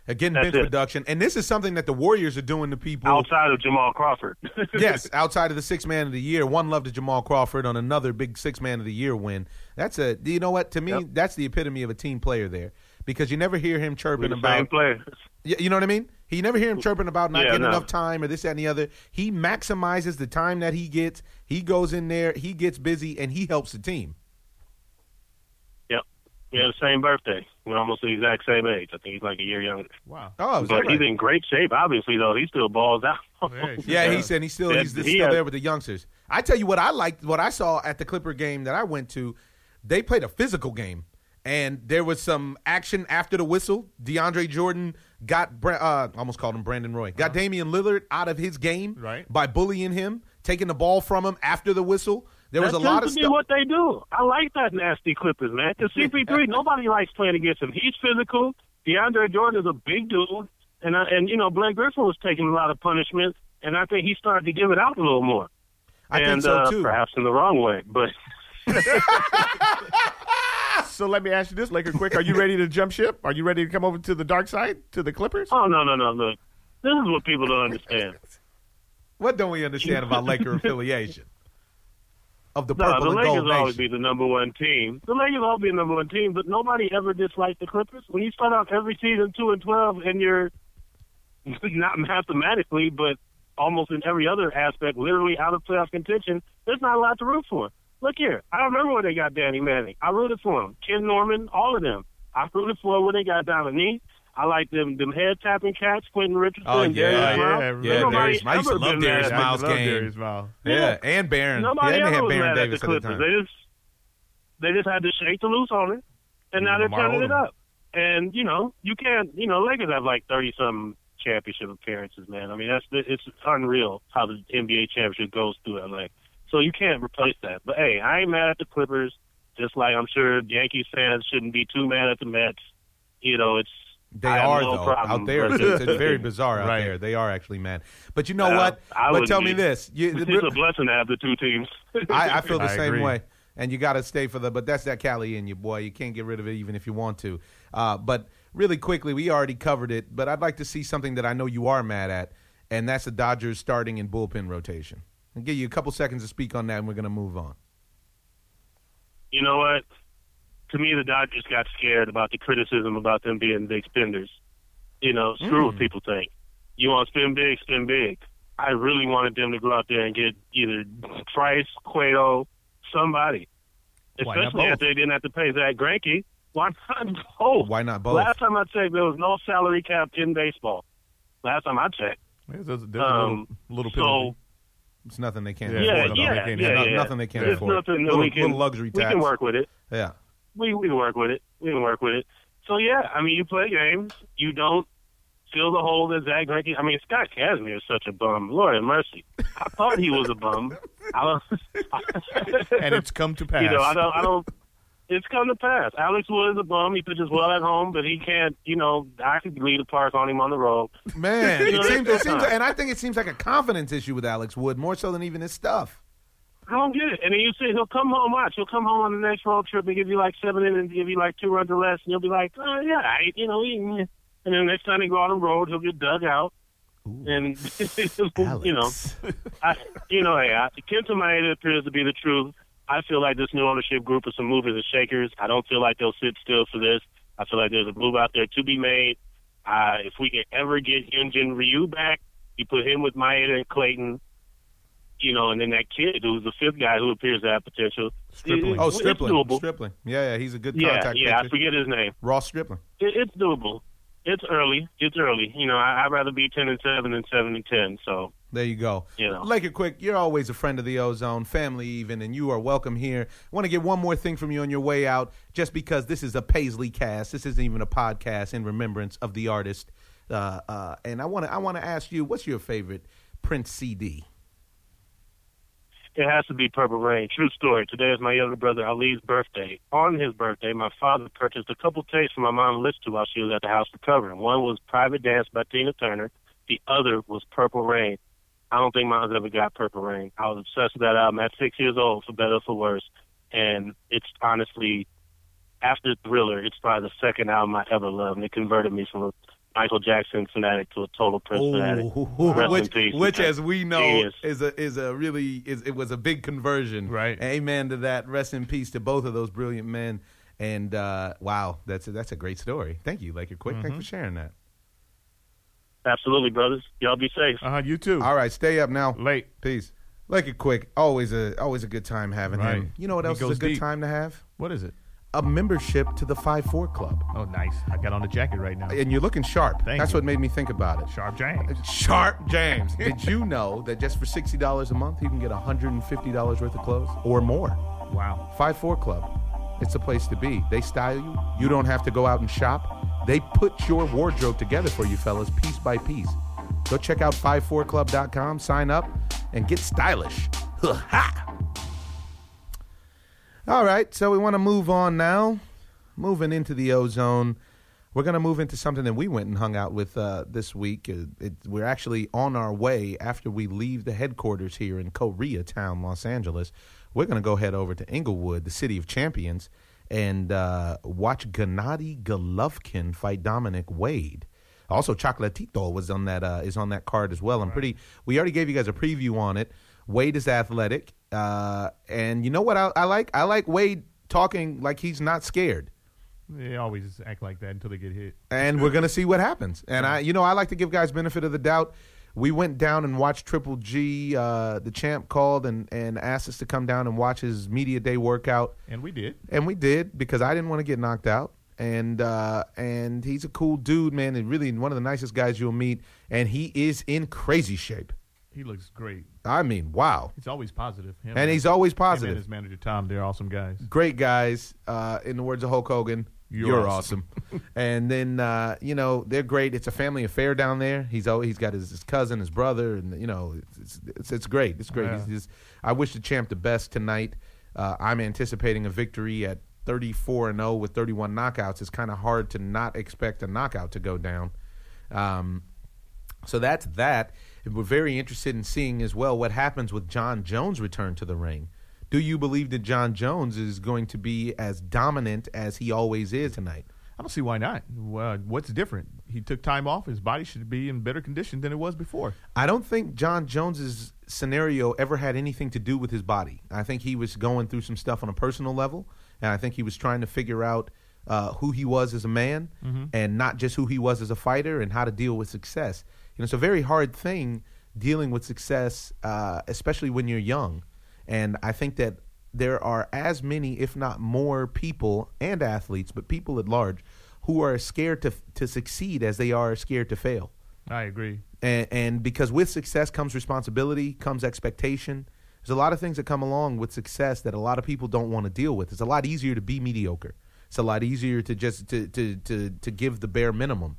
They're getting That's bench it. production. And this is something that the Warriors are doing to people. Outside of Jamal Crawford. Yes, outside of the sixth man of the year. One love to Jamal Crawford on another big sixth man of the year win. That's a, you know what, to me, yep. that's the epitome of a team player there. Because you never hear him chirping about – you know what I mean? You never hear him chirping about not yeah, getting no. enough time or this, that, and the other. He maximizes the time that he gets. He goes in there, he gets busy, and he helps the team. Yep. We have the same birthday. We're almost the exact same age. I think he's like a year younger. Wow. Oh, but right? He's in great shape, obviously, though. He still balls out. Yeah, he said he's still, he's still yeah. there with the youngsters. I tell you what I liked, what I saw at the Clipper game that I went to, they played a physical game. And there was some action after the whistle. DeAndre Jordan got uh, – almost called him Brandon Roy. Got uh-huh. Damian Lillard out of his game right. by bullying him, taking the ball from him after the whistle. There that was a lot of stuff. That tends to be what they do. I like that nasty Clippers, man. Because C P three, nobody likes playing against him. He's physical. DeAndre Jordan is a big dude. And, I, and you know, Blake Griffin was taking a lot of punishment, and I think he started to give it out a little more. I and, think so, too. Uh, perhaps in the wrong way, but – So let me ask you this, Laker Quick. Are you ready to jump ship? Are you ready to come over to the dark side, to the Clippers? Oh, no, no, no. Look, this is what people don't understand. What don't we understand about Laker affiliation? Of the purple no, the and Lakers gold always nation. Be the number one team. The Lakers always be the number one team, but nobody ever disliked the Clippers. When you start out every season two and twelve and you're not mathematically, but almost in every other aspect, literally out of playoff contention, there's not a lot to root for. Look here, I remember when they got Danny Manning. I rooted for him. Ken Norman, all of them. I rooted for when they got Dominic. I like them them head-tapping cats, Quentin Richardson. Oh, yeah, Darius yeah. yeah Darius, I used to love Darius Miles' game. Darius Miles. Yeah. yeah, and Barron. Nobody yeah, ever had was Barron mad Davis at the Clippers. At the they, just, they just had to shake the loose on it, and now they're turning it up. And, you know, you can't – you know, Lakers have like thirty-something championship appearances, man. I mean, that's it's unreal how the N B A championship goes through L A. So you can't replace that. But, hey, I ain't mad at the Clippers, just like I'm sure Yankees fans shouldn't be too mad at the Mets. You know, it's – They I are, no though, problem, out there. It's, it's very bizarre out right. there. They are actually mad. But you know uh, what? I but tell be. me this. You, it's the, a blessing to have the two teams. I, I feel the I same agree. way. And you got to stay for the – but that's that Cali in you, boy. You can't get rid of it even if you want to. Uh, but really quickly, we already covered it, but I'd like to see something that I know you are mad at, and that's the Dodgers starting in bullpen rotation. I'll give you a couple seconds to speak on that, and we're going to move on. You know what? To me, the Dodgers got scared about the criticism about them being big spenders. You know, screw mm. what people think. You want to spend big, spend big. I really wanted them to go out there and get either Price, Cueto, somebody. Especially if they didn't have to pay Zach Greinke. Why not both? Why not both? Last time I checked, there was no salary cap in baseball. Last time I checked. There's a um, little penalty. So, It's nothing they can't yeah, afford. Yeah, they can't, yeah, yeah. Nothing they can't There's afford. Nothing little, we can, little luxury tax. We can work with it. Yeah. We we can work with it. We can work with it. So, yeah, I mean, you play games. You don't fill the hole that Zach Greinke. I mean, Scott Kazmir is such a bum. Lord have mercy. I thought he was a bum. I don't, I, and it's come to pass. You know, I don't, I don't, it's come to pass. Alex Wood is a bum. He pitches well at home, but he can't, you know, I could lead the park on him on the road. Man, you know, it seems, it seems, and I think it seems like a confidence issue with Alex Wood, more so than even his stuff. I don't get it. And then you see he'll come home, watch. He'll come home on the next road trip and give you like seven innings and give you like two runs or less, and you'll be like, oh, yeah, I, you know, and then the next time they go on the road, he'll get dug out. Ooh, and, you know, I, you know, hey, I, Kenta Maeda appears to be the truth. I feel like this new ownership group is some movers and shakers. I don't feel like they'll sit still for this. I feel like there's a move out there to be made. Uh, if we can ever get Hyunjin Ryu back, you put him with Maeda and Clayton, you know, and then that kid who's the fifth guy who appears to have potential. Stripling. It, oh, Stripling. Stripling. Yeah, yeah, he's a good contact. Yeah, yeah, pitcher. I forget his name. Ross Stripling. It, it's doable. It's early. It's early. You know, I, I'd rather be ten and seven than seven and ten. So there you go. You know. Laker Quick, you're always a friend of the Ozone, family even, and you are welcome here. I want to get one more thing from you on your way out, just because this is a Paisley cast. This isn't even a podcast in remembrance of the artist. Uh, uh, and I want to I want to ask you, what's your favorite Prince C D? It has to be Purple Rain. True story. Today is my younger brother Ali's birthday. On his birthday, my father purchased a couple tapes for my mom to listen to while she was at the house recovering. One was Private Dance by Tina Turner. The other was Purple Rain. I don't think mine ever got Purple Rain. I was obsessed with that album at six years old, for better or for worse. And it's honestly, after Thriller, it's probably the second album I ever loved. And it converted me from a Michael Jackson fanatic to a total Prince Ooh, fanatic. Rest which, in peace. Which, as we know, Genius. is a is a really is it was a big conversion. Right. Amen to that. Rest in peace to both of those brilliant men. And uh, wow, that's a, that's a great story. Thank you, Laker Quick. Mm-hmm. Thanks for sharing that. Absolutely, brothers. Y'all be safe. Uh, you too. All right, stay up now. Late. Peace. Laker Quick. Always a always a good time having right. him. You know what he else is a good deep. time to have? What is it? A membership to the five four Club. Oh, nice. I got on the jacket right now. And you're looking sharp. Thank That's you. What made me think about it. Sharp James. Sharp James. Did you know that just for sixty dollars a month, you can get one hundred fifty dollars worth of clothes or more? Wow. five four Club. It's a place to be. They style you. You don't have to go out and shop. They put your wardrobe together for you, fellas, piece by piece. Go check out five four club dot com, sign up, and get stylish. Ha! All right, so we want to move on now. Moving into the Ozone, we're going to move into something that we went and hung out with uh, this week. It, it, we're actually on our way after we leave the headquarters here in Koreatown, Los Angeles. We're going to go head over to Inglewood, the city of champions, and uh, watch Gennady Golovkin fight Dominic Wade. Also, Chocolatito was on that uh, is on that card as well. I'm pretty. We already gave you guys a preview on it. Wade is athletic. Uh, and you know what I, I like? I like Wade talking like he's not scared. They always act like that until they get hit. And we're going to see what happens. And, I, you know, I like to give guys benefit of the doubt. We went down and watched Triple G. Uh, the champ called and, and asked us to come down and watch his media day workout. And we did. And we did, because I didn't want to get knocked out. And uh, and he's a cool dude, man, and really one of the nicest guys you'll meet. And he is in crazy shape. He looks great. I mean, wow. He's always positive. Him and, and he's always positive. Him and his manager, Tom, they're awesome guys. Great guys. Uh, in the words of Hulk Hogan, you're, you're awesome. awesome. And then, uh, you know, they're great. It's a family affair down there. He's always, He's got his, his cousin, his brother, and, you know, it's it's, it's great. It's great. Yeah. He's, he's, I wish the champ the best tonight. Uh, I'm anticipating a victory at thirty-four and oh with thirty-one knockouts. It's kind of hard to not expect a knockout to go down. Um, so that's that. We're very interested in seeing as well what happens with John Jones' return to the ring. Do you believe that John Jones is going to be as dominant as he always is tonight? I don't see why not. Uh, what's different? He took time off. His body should be in better condition than it was before. I don't think John Jones' scenario ever had anything to do with his body. I think he was going through some stuff on a personal level, and I think he was trying to figure out uh, who he was as a man, mm-hmm. and not just who he was as a fighter, and how to deal with success. You know, it's a very hard thing dealing with success, uh, especially when you're young. And I think that there are as many, if not more, people and athletes, but people at large, who are scared to to succeed as they are scared to fail. I agree. And, and because with success comes responsibility, comes expectation. There's a lot of things that come along with success that a lot of people don't want to deal with. It's a lot easier to be mediocre. It's a lot easier to just to to to, to give the bare minimum.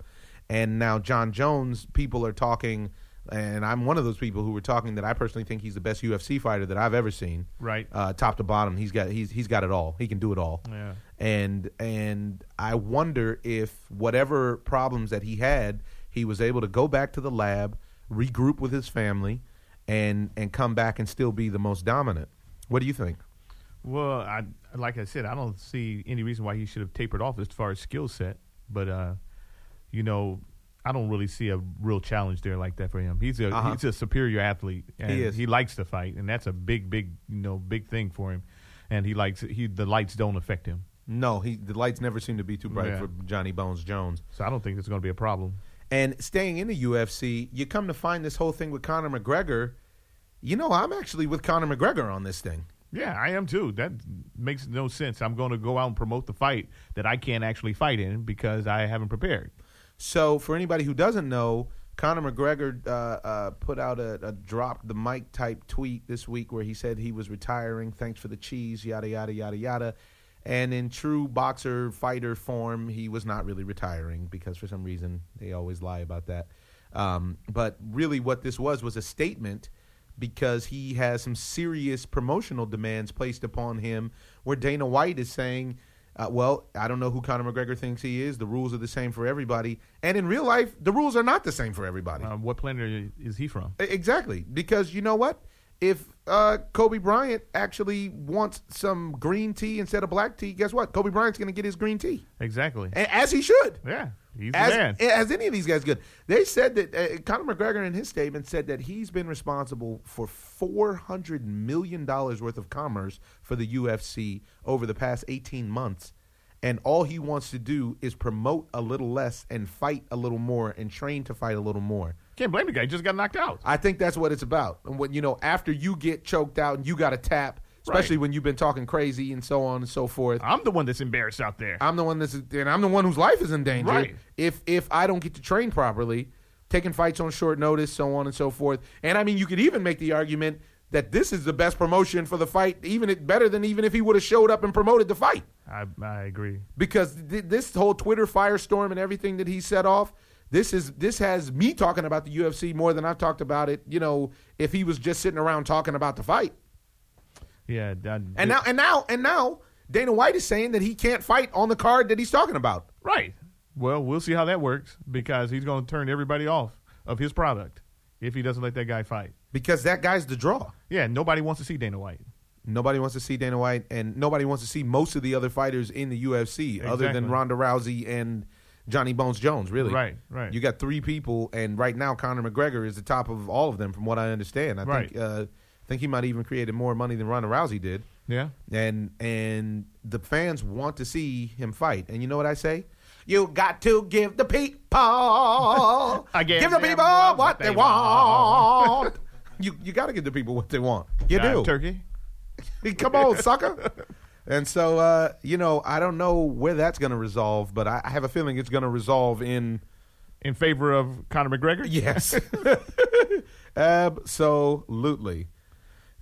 And now John Jones, people are talking And I'm one of those people who were talking that I personally think he's the best U F C fighter that I've ever seen. Right. Uh, top to bottom, he's got he's he's got it all. He can do it all. Yeah. And and I wonder if whatever problems that he had, he was able to go back to the lab, regroup with his family, and and come back and still be the most dominant. What do you think? Well, I like I said, I don't see any reason why he should have tapered off as far as skill set, but uh, you know. I don't really see a real challenge there like that for him. He's a uh-huh. he's a superior athlete, and he, is. he likes to fight, and that's a big, big, you know, big thing for him. And he likes he the lights don't affect him. No, he the lights never seem to be too bright yeah. for Johnny Bones Jones. So I don't think it's going to be a problem. And staying in the U F C, you come to find this whole thing with Conor McGregor. You know, I'm actually with Conor McGregor on this thing. Yeah, I am too. That makes no sense. I'm going to go out and promote the fight that I can't actually fight in because I haven't prepared. So, for anybody who doesn't know, Conor McGregor uh, uh, put out a, a drop-the-mic-type tweet this week where he said he was retiring, thanks for the cheese, yada, yada, yada, yada. And in true boxer, fighter form, he was not really retiring because, for some reason, they always lie about that. Um, but really what this was was a statement because he has some serious promotional demands placed upon him where Dana White is saying, Uh, well, I don't know who Conor McGregor thinks he is. The rules are the same for everybody. And in real life, the rules are not the same for everybody. Uh, what planet is he from? Exactly. Because you know what? If uh, Kobe Bryant actually wants some green tea instead of black tea, guess what? Kobe Bryant's going to get his green tea. Exactly. A- as he should. Yeah. He's as, the man. As any of these guys could. They said that uh, Conor McGregor in his statement said that he's been responsible for four hundred million dollars worth of commerce for the U F C over the past eighteen months, and all he wants to do is promote a little less and fight a little more and train to fight a little more. Can't blame the guy. He just got knocked out. I think that's what it's about. And when, you know, after you get choked out and you got to tap, especially right. when you've been talking crazy and so on and so forth. I'm the one that's embarrassed out there. I'm the one that's and I'm the one whose life is in danger. Right. If if I don't get to train properly, taking fights on short notice, so on and so forth. And I mean, you could even make the argument that this is the best promotion for the fight, even it, better than even if he would have showed up and promoted the fight. I I agree. Because th- this whole Twitter firestorm and everything that he set off, This is this has me talking about the U F C more than I've talked about it, you know, if he was just sitting around talking about the fight. Yeah. That, and now and now and now Dana White is saying that he can't fight on the card that he's talking about. Right. Well, we'll see how that works because he's going to turn everybody off of his product if he doesn't let that guy fight. Because that guy's the draw. Yeah, nobody wants to see Dana White. Nobody wants to see Dana White, and nobody wants to see most of the other fighters in the U F C exactly. other than Ronda Rousey and Johnny Bones Jones, really. Right, right. You got three people, and right now Conor McGregor is the top of all of them from what I understand. I right. think uh, I think he might have even created more money than Ronda Rousey did. Yeah. And and the fans want to see him fight. And you know what I say? You got to give the people give the people what they, they want. want. you you got to give the people what they want. You got do. Turkey. Come on, sucker. And so, uh, you know, I don't know where that's going to resolve, but I, I have a feeling it's going to resolve in... In favor of Conor McGregor? Yes. Absolutely.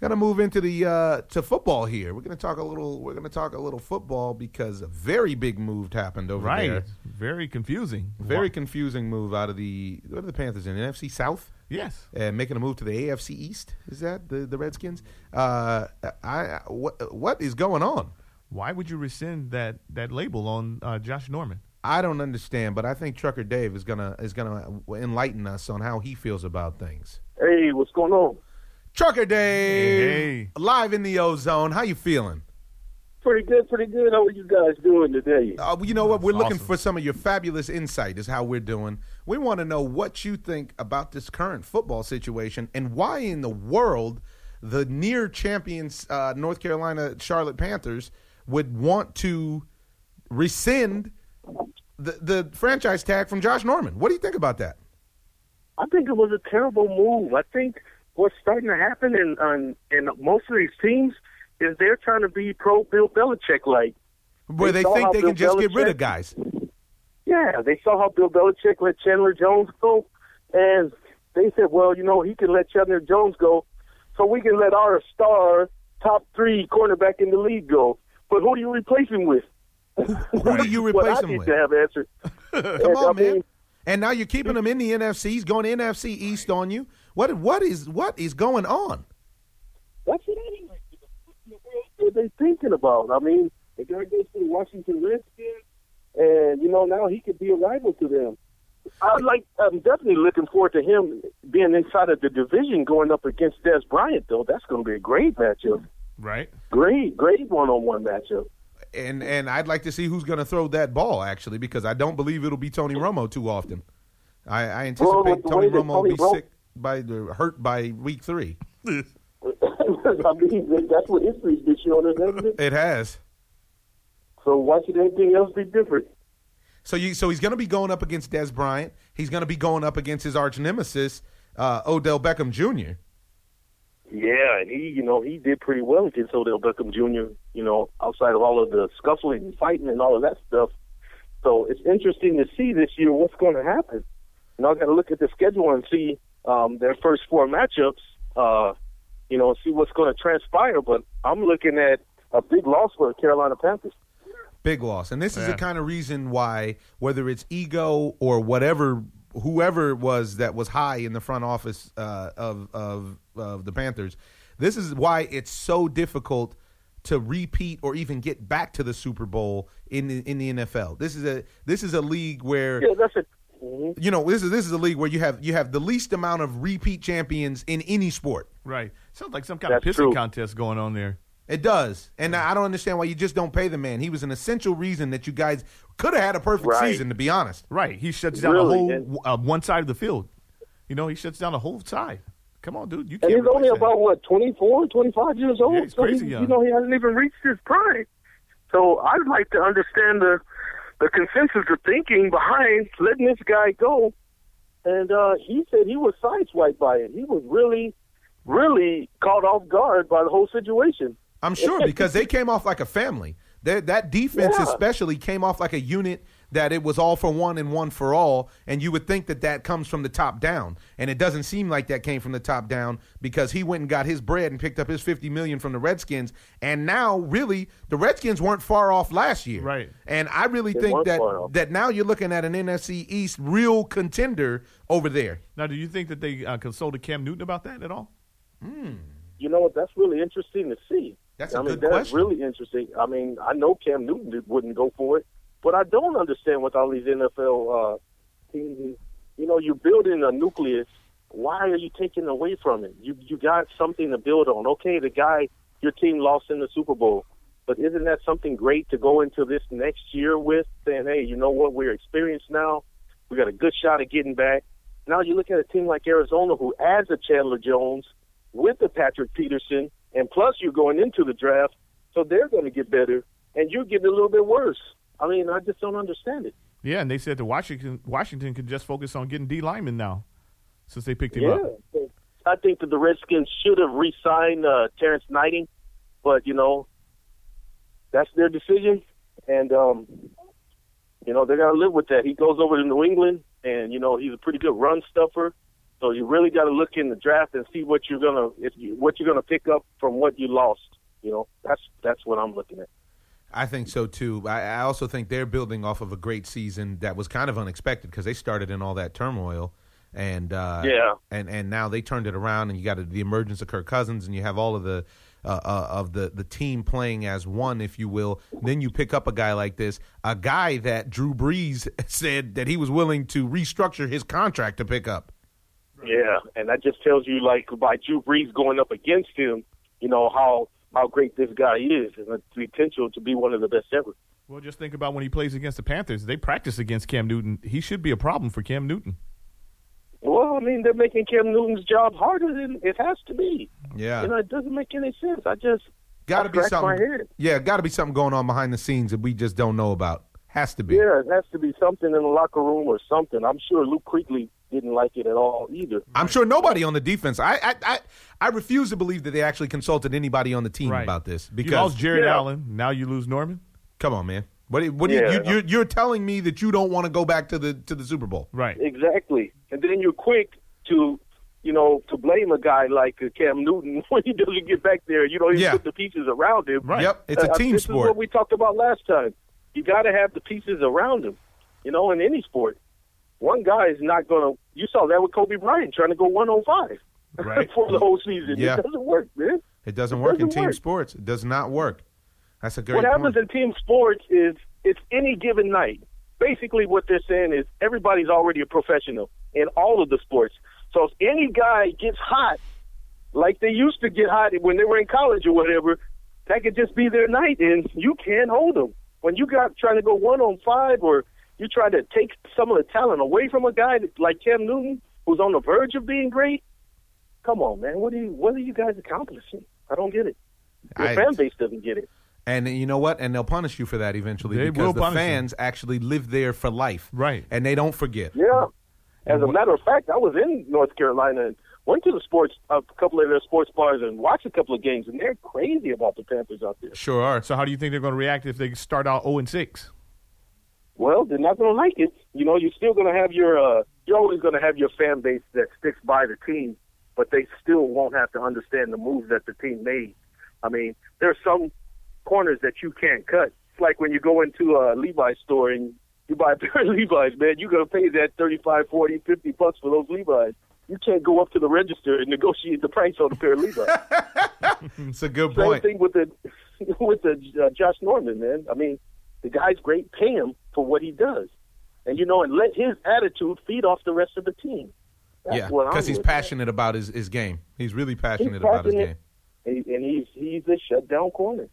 Got to move into the uh, to football here. We're going to talk a little. We're going to talk a little football because a very big move happened over right. there. Very confusing. Very wow. confusing move out of the what are the Panthers in the N F C South? Yes, and making a move to the A F C East. Is that the the Redskins? Uh, I what what is going on? Why would you rescind that that label on uh, Josh Norman? I don't understand, but I think Trucker Dave is gonna is gonna enlighten us on how he feels about things. Hey, what's going on? Trucker Dave, hey. Live in the ozone. How you feeling? Pretty good, pretty good. How are you guys doing today? Uh, you know what? We're That's looking awesome. for some of your fabulous insight is how we're doing. We want to know what you think about this current football situation and why in the world the near champions uh, North Carolina Charlotte Panthers would want to rescind the, the franchise tag from Josh Norman. What do you think about that? I think it was a terrible move. I think what's starting to happen in, in, in most of these teams is they're trying to be pro Bill Belichick-like. Where they, they think they Bill can just Belichick, get rid of guys. Yeah, they saw how Bill Belichick let Chandler Jones go, and they said, well, you know, he can let Chandler Jones go, so we can let our star top three cornerback in the league go. But who do you replace him with? Who do you replace him with? What I need to have answered. Come and, on, I mean, man. and now you're keeping them in the N F C. He's going to N F C East on you. What what is what is going on? What's it anyway? What are they thinking about? I mean, the guy goes to the Washington Redskins, and you know now he could be a rival to them. I like. I'm definitely looking forward to him being inside of the division, going up against Dez Bryant. Though that's going to be a great matchup. Right. Great, great one-on-one matchup. And and I'd like to see who's going to throw that ball, actually, because I don't believe it'll be Tony Romo too often. I, I anticipate well, Tony Romo Tony will be Ro- sick by the hurt by week three. I mean, that's what history's been showing us, hasn't it? It has. So why should anything else be different? So you so he's going to be going up against Dez Bryant. He's going to be going up against his arch nemesis, uh, Odell Beckham Junior Yeah, and he, you know, he did pretty well against Odell Beckham Junior, you know, outside of all of the scuffling and fighting and all of that stuff. So it's interesting to see this year what's going to happen. And I've got to look at the schedule and see um, their first four matchups, uh, you know, see what's going to transpire. But I'm looking at a big loss for the Carolina Panthers. Big loss. And this yeah. is the kind of reason why, whether it's ego or whatever, whoever it was that was high in the front office uh, of, of of the Panthers, this is why it's so difficult to repeat or even get back to the Super Bowl in the, in the N F L. This is a this is a league where yeah, that's a, mm-hmm. you know this is this is a league where you have you have the least amount of repeat champions in any sport. Right. Sounds like some kind that's of pissing true. contest going on there. It does. And I don't understand why you just don't pay the man. He was an essential reason that you guys could have had a perfect right. season, to be honest. Right. He shuts down really, the whole uh, one side of the field. You know, he shuts down the whole side. Come on, dude. You can't and he's only that. about, what, twenty-four, twenty-five years old? Yeah, he's so crazy he, young. You know, he hasn't even reached his prime. So I'd like to understand the, the consensus of thinking behind letting this guy go. And uh, he said he was sideswiped by it. He was really, really caught off guard by the whole situation. I'm sure, because they came off like a family. They're, that defense yeah. especially came off like a unit that it was all for one and one for all, and you would think that that comes from the top down, and it doesn't seem like that came from the top down because he went and got his bread and picked up his fifty million dollars from the Redskins, and now really the Redskins weren't far off last year. Right. And I really they think that, that now you're looking at an N F C East real contender over there. Now, do you think that they uh, consulted Cam Newton about that at all? Hmm. You know, that's really interesting to see. That's a I mean, good that's question. really interesting. I mean, I know Cam Newton wouldn't go for it, but I don't understand with all these N F L uh, teams. You know, you're building a nucleus. Why are you taking away from it? You you got something to build on. Okay, the guy, your team lost in the Super Bowl, but isn't that something great to go into this next year with, saying, hey, you know what, we're experienced now. We got a good shot at getting back. Now you look at a team like Arizona who adds a Chandler Jones with the Patrick Peterson, and plus you're going into the draft, so they're going to get better, and you're getting a little bit worse. I mean, I just don't understand it. Yeah, and they said that Washington Washington can just focus on getting D linemen now since they picked him yeah. up. I think that the Redskins should have re-signed uh, Terrence Knighting, but, you know, that's their decision, and, um, you know, they're going to live with that. He goes over to New England, and, you know, he's a pretty good run stuffer. So you really got to look in the draft and see what you're gonna if you, what you're gonna pick up from what you lost. You know, that's that's what I'm looking at. I think so too. I, I also think they're building off of a great season that was kind of unexpected because they started in all that turmoil, and uh, yeah, and, and now they turned it around. And you got the emergence of Kirk Cousins, and you have all of the uh, uh, of the the team playing as one, if you will. Then you pick up a guy like this, a guy that Drew Brees said that he was willing to restructure his contract to pick up. Yeah, and that just tells you, like, by Drew Brees going up against him, you know, how, how great this guy is and the potential to be one of the best ever. Well, just think about when he plays against the Panthers. They practice against Cam Newton. He should be a problem for Cam Newton. Well, I mean, they're making Cam Newton's job harder than it has to be. Yeah. You know, it doesn't make any sense. I just gotta I be something. My head. Yeah, got to be something going on behind the scenes that we just don't know about. Has to be. Yeah, it has to be something in the locker room or something. I'm sure Luke Kuechly didn't like it at all either. I'm sure nobody on the defense. I I, I, I refuse to believe that they actually consulted anybody on the team right. about this. Because you lost Jared yeah. Allen. Now you lose Norman. Come on, man. What? What? Yeah. You, you're, you're telling me that you don't want to go back to the to the Super Bowl, right? Exactly. And then you're quick to, you know, to blame a guy like Cam Newton when he doesn't get back there. You don't even yeah. put the pieces around him. Right. Yep. It's a team uh, this sport. This is what we talked about last time. You got to have the pieces around him, you know, in any sport. one guy is not going to – you saw that with Kobe Bryant trying to go one oh five right. for the whole season. Yeah. It doesn't work, man. It doesn't work it doesn't in work. team sports. It does not work. That's a great What happens point. in team sports is it's any given night. Basically what they're saying is everybody's already a professional in all of the sports. So if any guy gets hot like they used to get hot when they were in college or whatever, that could just be their night, and you can't hold them. When you got trying to go one on five, or you try to take some of the talent away from a guy like Cam Newton, who's on the verge of being great, come on, man. What are you, what are you guys accomplishing? I don't get it. Your I, fan base doesn't get it. And you know what? And they'll punish you for that eventually they because the fans you. actually live there for life. Right. And they don't forgive. Yeah. As and a what, matter of fact, I was in North Carolina and went to the sports, a couple of their sports bars and watched a couple of games, and they're crazy about the Panthers out there. Sure are. So how do you think they're going to react if they start out oh and six? Well, they're not going to like it. You know, you're still going to have your uh, – you're always going to have your fan base that sticks by the team, but they still won't have to understand the moves that the team made. I mean, there are some – corners that you can't cut. It's like when you go into a Levi's store and you buy a pair of Levi's, man, you're going to pay that thirty-five, forty, fifty bucks for those Levi's. You can't go up to the register and negotiate the price on a pair of Levi's. It's a good Same point. Same thing with the, with the uh, Josh Norman, man. I mean, the guy's great. Pay him for what he does. And, you know, and let his attitude feed off the rest of the team. That's yeah, because he's passionate that. about his, his game. He's really passionate, he's passionate about his game. And, and he's, he's a shutdown corner.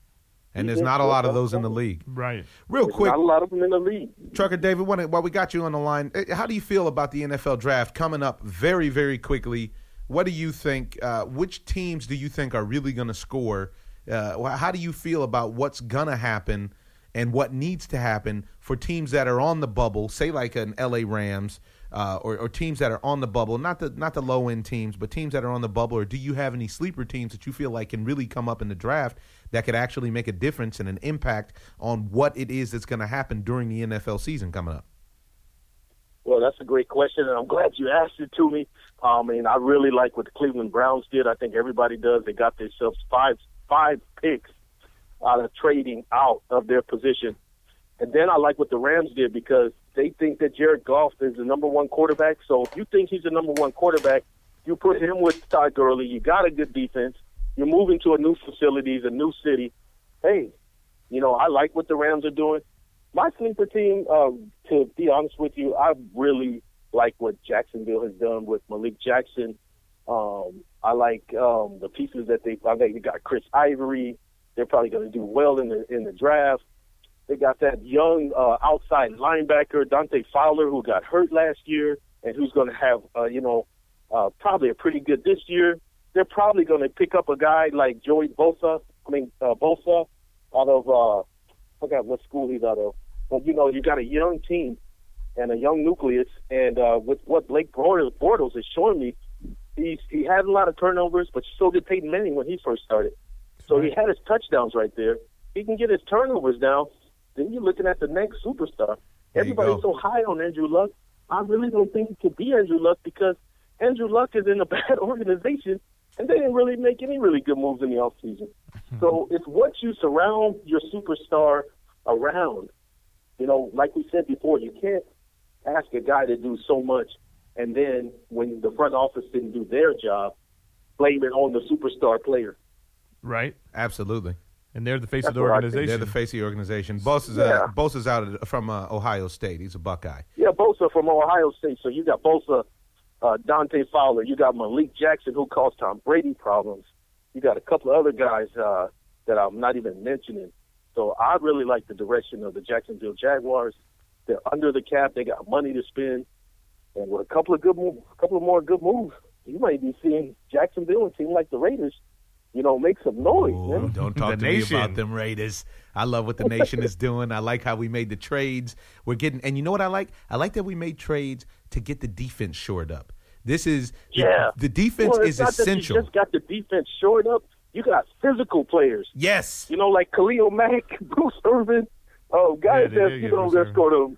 And there's not a lot of those in the league. Right. Real quick. Not a lot of them in the league. Trucker David, while we got you on the line, how do you feel about the N F L draft coming up very, very quickly? What do you think? Uh, which teams do you think are really going to score? Uh, how do you feel about what's going to happen and what needs to happen for teams that are on the bubble, say like an L A. Rams uh, or, or teams that are on the bubble, not the not the low-end teams, but teams that are on the bubble? Or do you have any sleeper teams that you feel like can really come up in the draft that could actually make a difference and an impact on what it is that's going to happen during the N F L season coming up? Well, that's a great question, and I'm glad you asked it to me. Um, I mean, I really like what the Cleveland Browns did. I think everybody does. They got themselves five five picks out of trading out of their position. And then I like what the Rams did because they think that Jared Goff is the number one quarterback. So if you think he's the number one quarterback, you put him with Todd Gurley. You got a good defense. You're moving to a new facility, a new city. Hey, you know, I like what the Rams are doing. My sleeper team, uh, to be honest with you, I really like what Jacksonville has done with Malik Jackson. Um, I like um, the pieces that they – I think they got Chris Ivory. They're probably going to do well in the in the draft. They got that young uh, outside linebacker, Dante Fowler, who got hurt last year and who's going to have, uh, you know, uh, probably a pretty good this year. They're probably going to pick up a guy like Joey Bosa, I mean, uh, Bosa, out of, uh, I forgot what school he's out of. But, you know, you got a young team and a young nucleus. And uh, with what Blake Bortles is showing me, he's, he had a lot of turnovers, but so did Peyton Manning when he first started. So he had his touchdowns right there. He can get his turnovers down. Then you're looking at the next superstar. Everybody's so high on Andrew Luck. I really don't think it could be Andrew Luck because Andrew Luck is in a bad organization. And they didn't really make any really good moves in the offseason. So it's what you surround your superstar around. You know, like we said before, you can't ask a guy to do so much and then when the front office didn't do their job, blame it on the superstar player. Right. Absolutely. And they're the face That's of the organization. They're the face of the organization. Bosa's, yeah. uh, Bosa's out of, from uh, Ohio State. He's a Buckeye. Yeah, Bosa from Ohio State. So you got Bosa. Uh, Dante Fowler, you got Malik Jackson, who caused Tom Brady problems. You got a couple of other guys uh, that I'm not even mentioning. So I really like the direction of the Jacksonville Jaguars. They're under the cap. They got money to spend, and with a couple of good, move, a couple of more good moves, you might be seeing Jacksonville and team like the Raiders, you know, make some noise. Ooh, man. Don't talk to nation. me about them Raiders. I love what the nation is doing. I like how we made the trades. We're getting, and you know what I like? I like that we made trades to get the defense shored up. This is yeah. the, the defense well, is not essential. That you just got the defense shored up. You got physical players. Yes. You know, like Khalil Mack, Bruce Irvin, uh, guys yeah, that you know that's going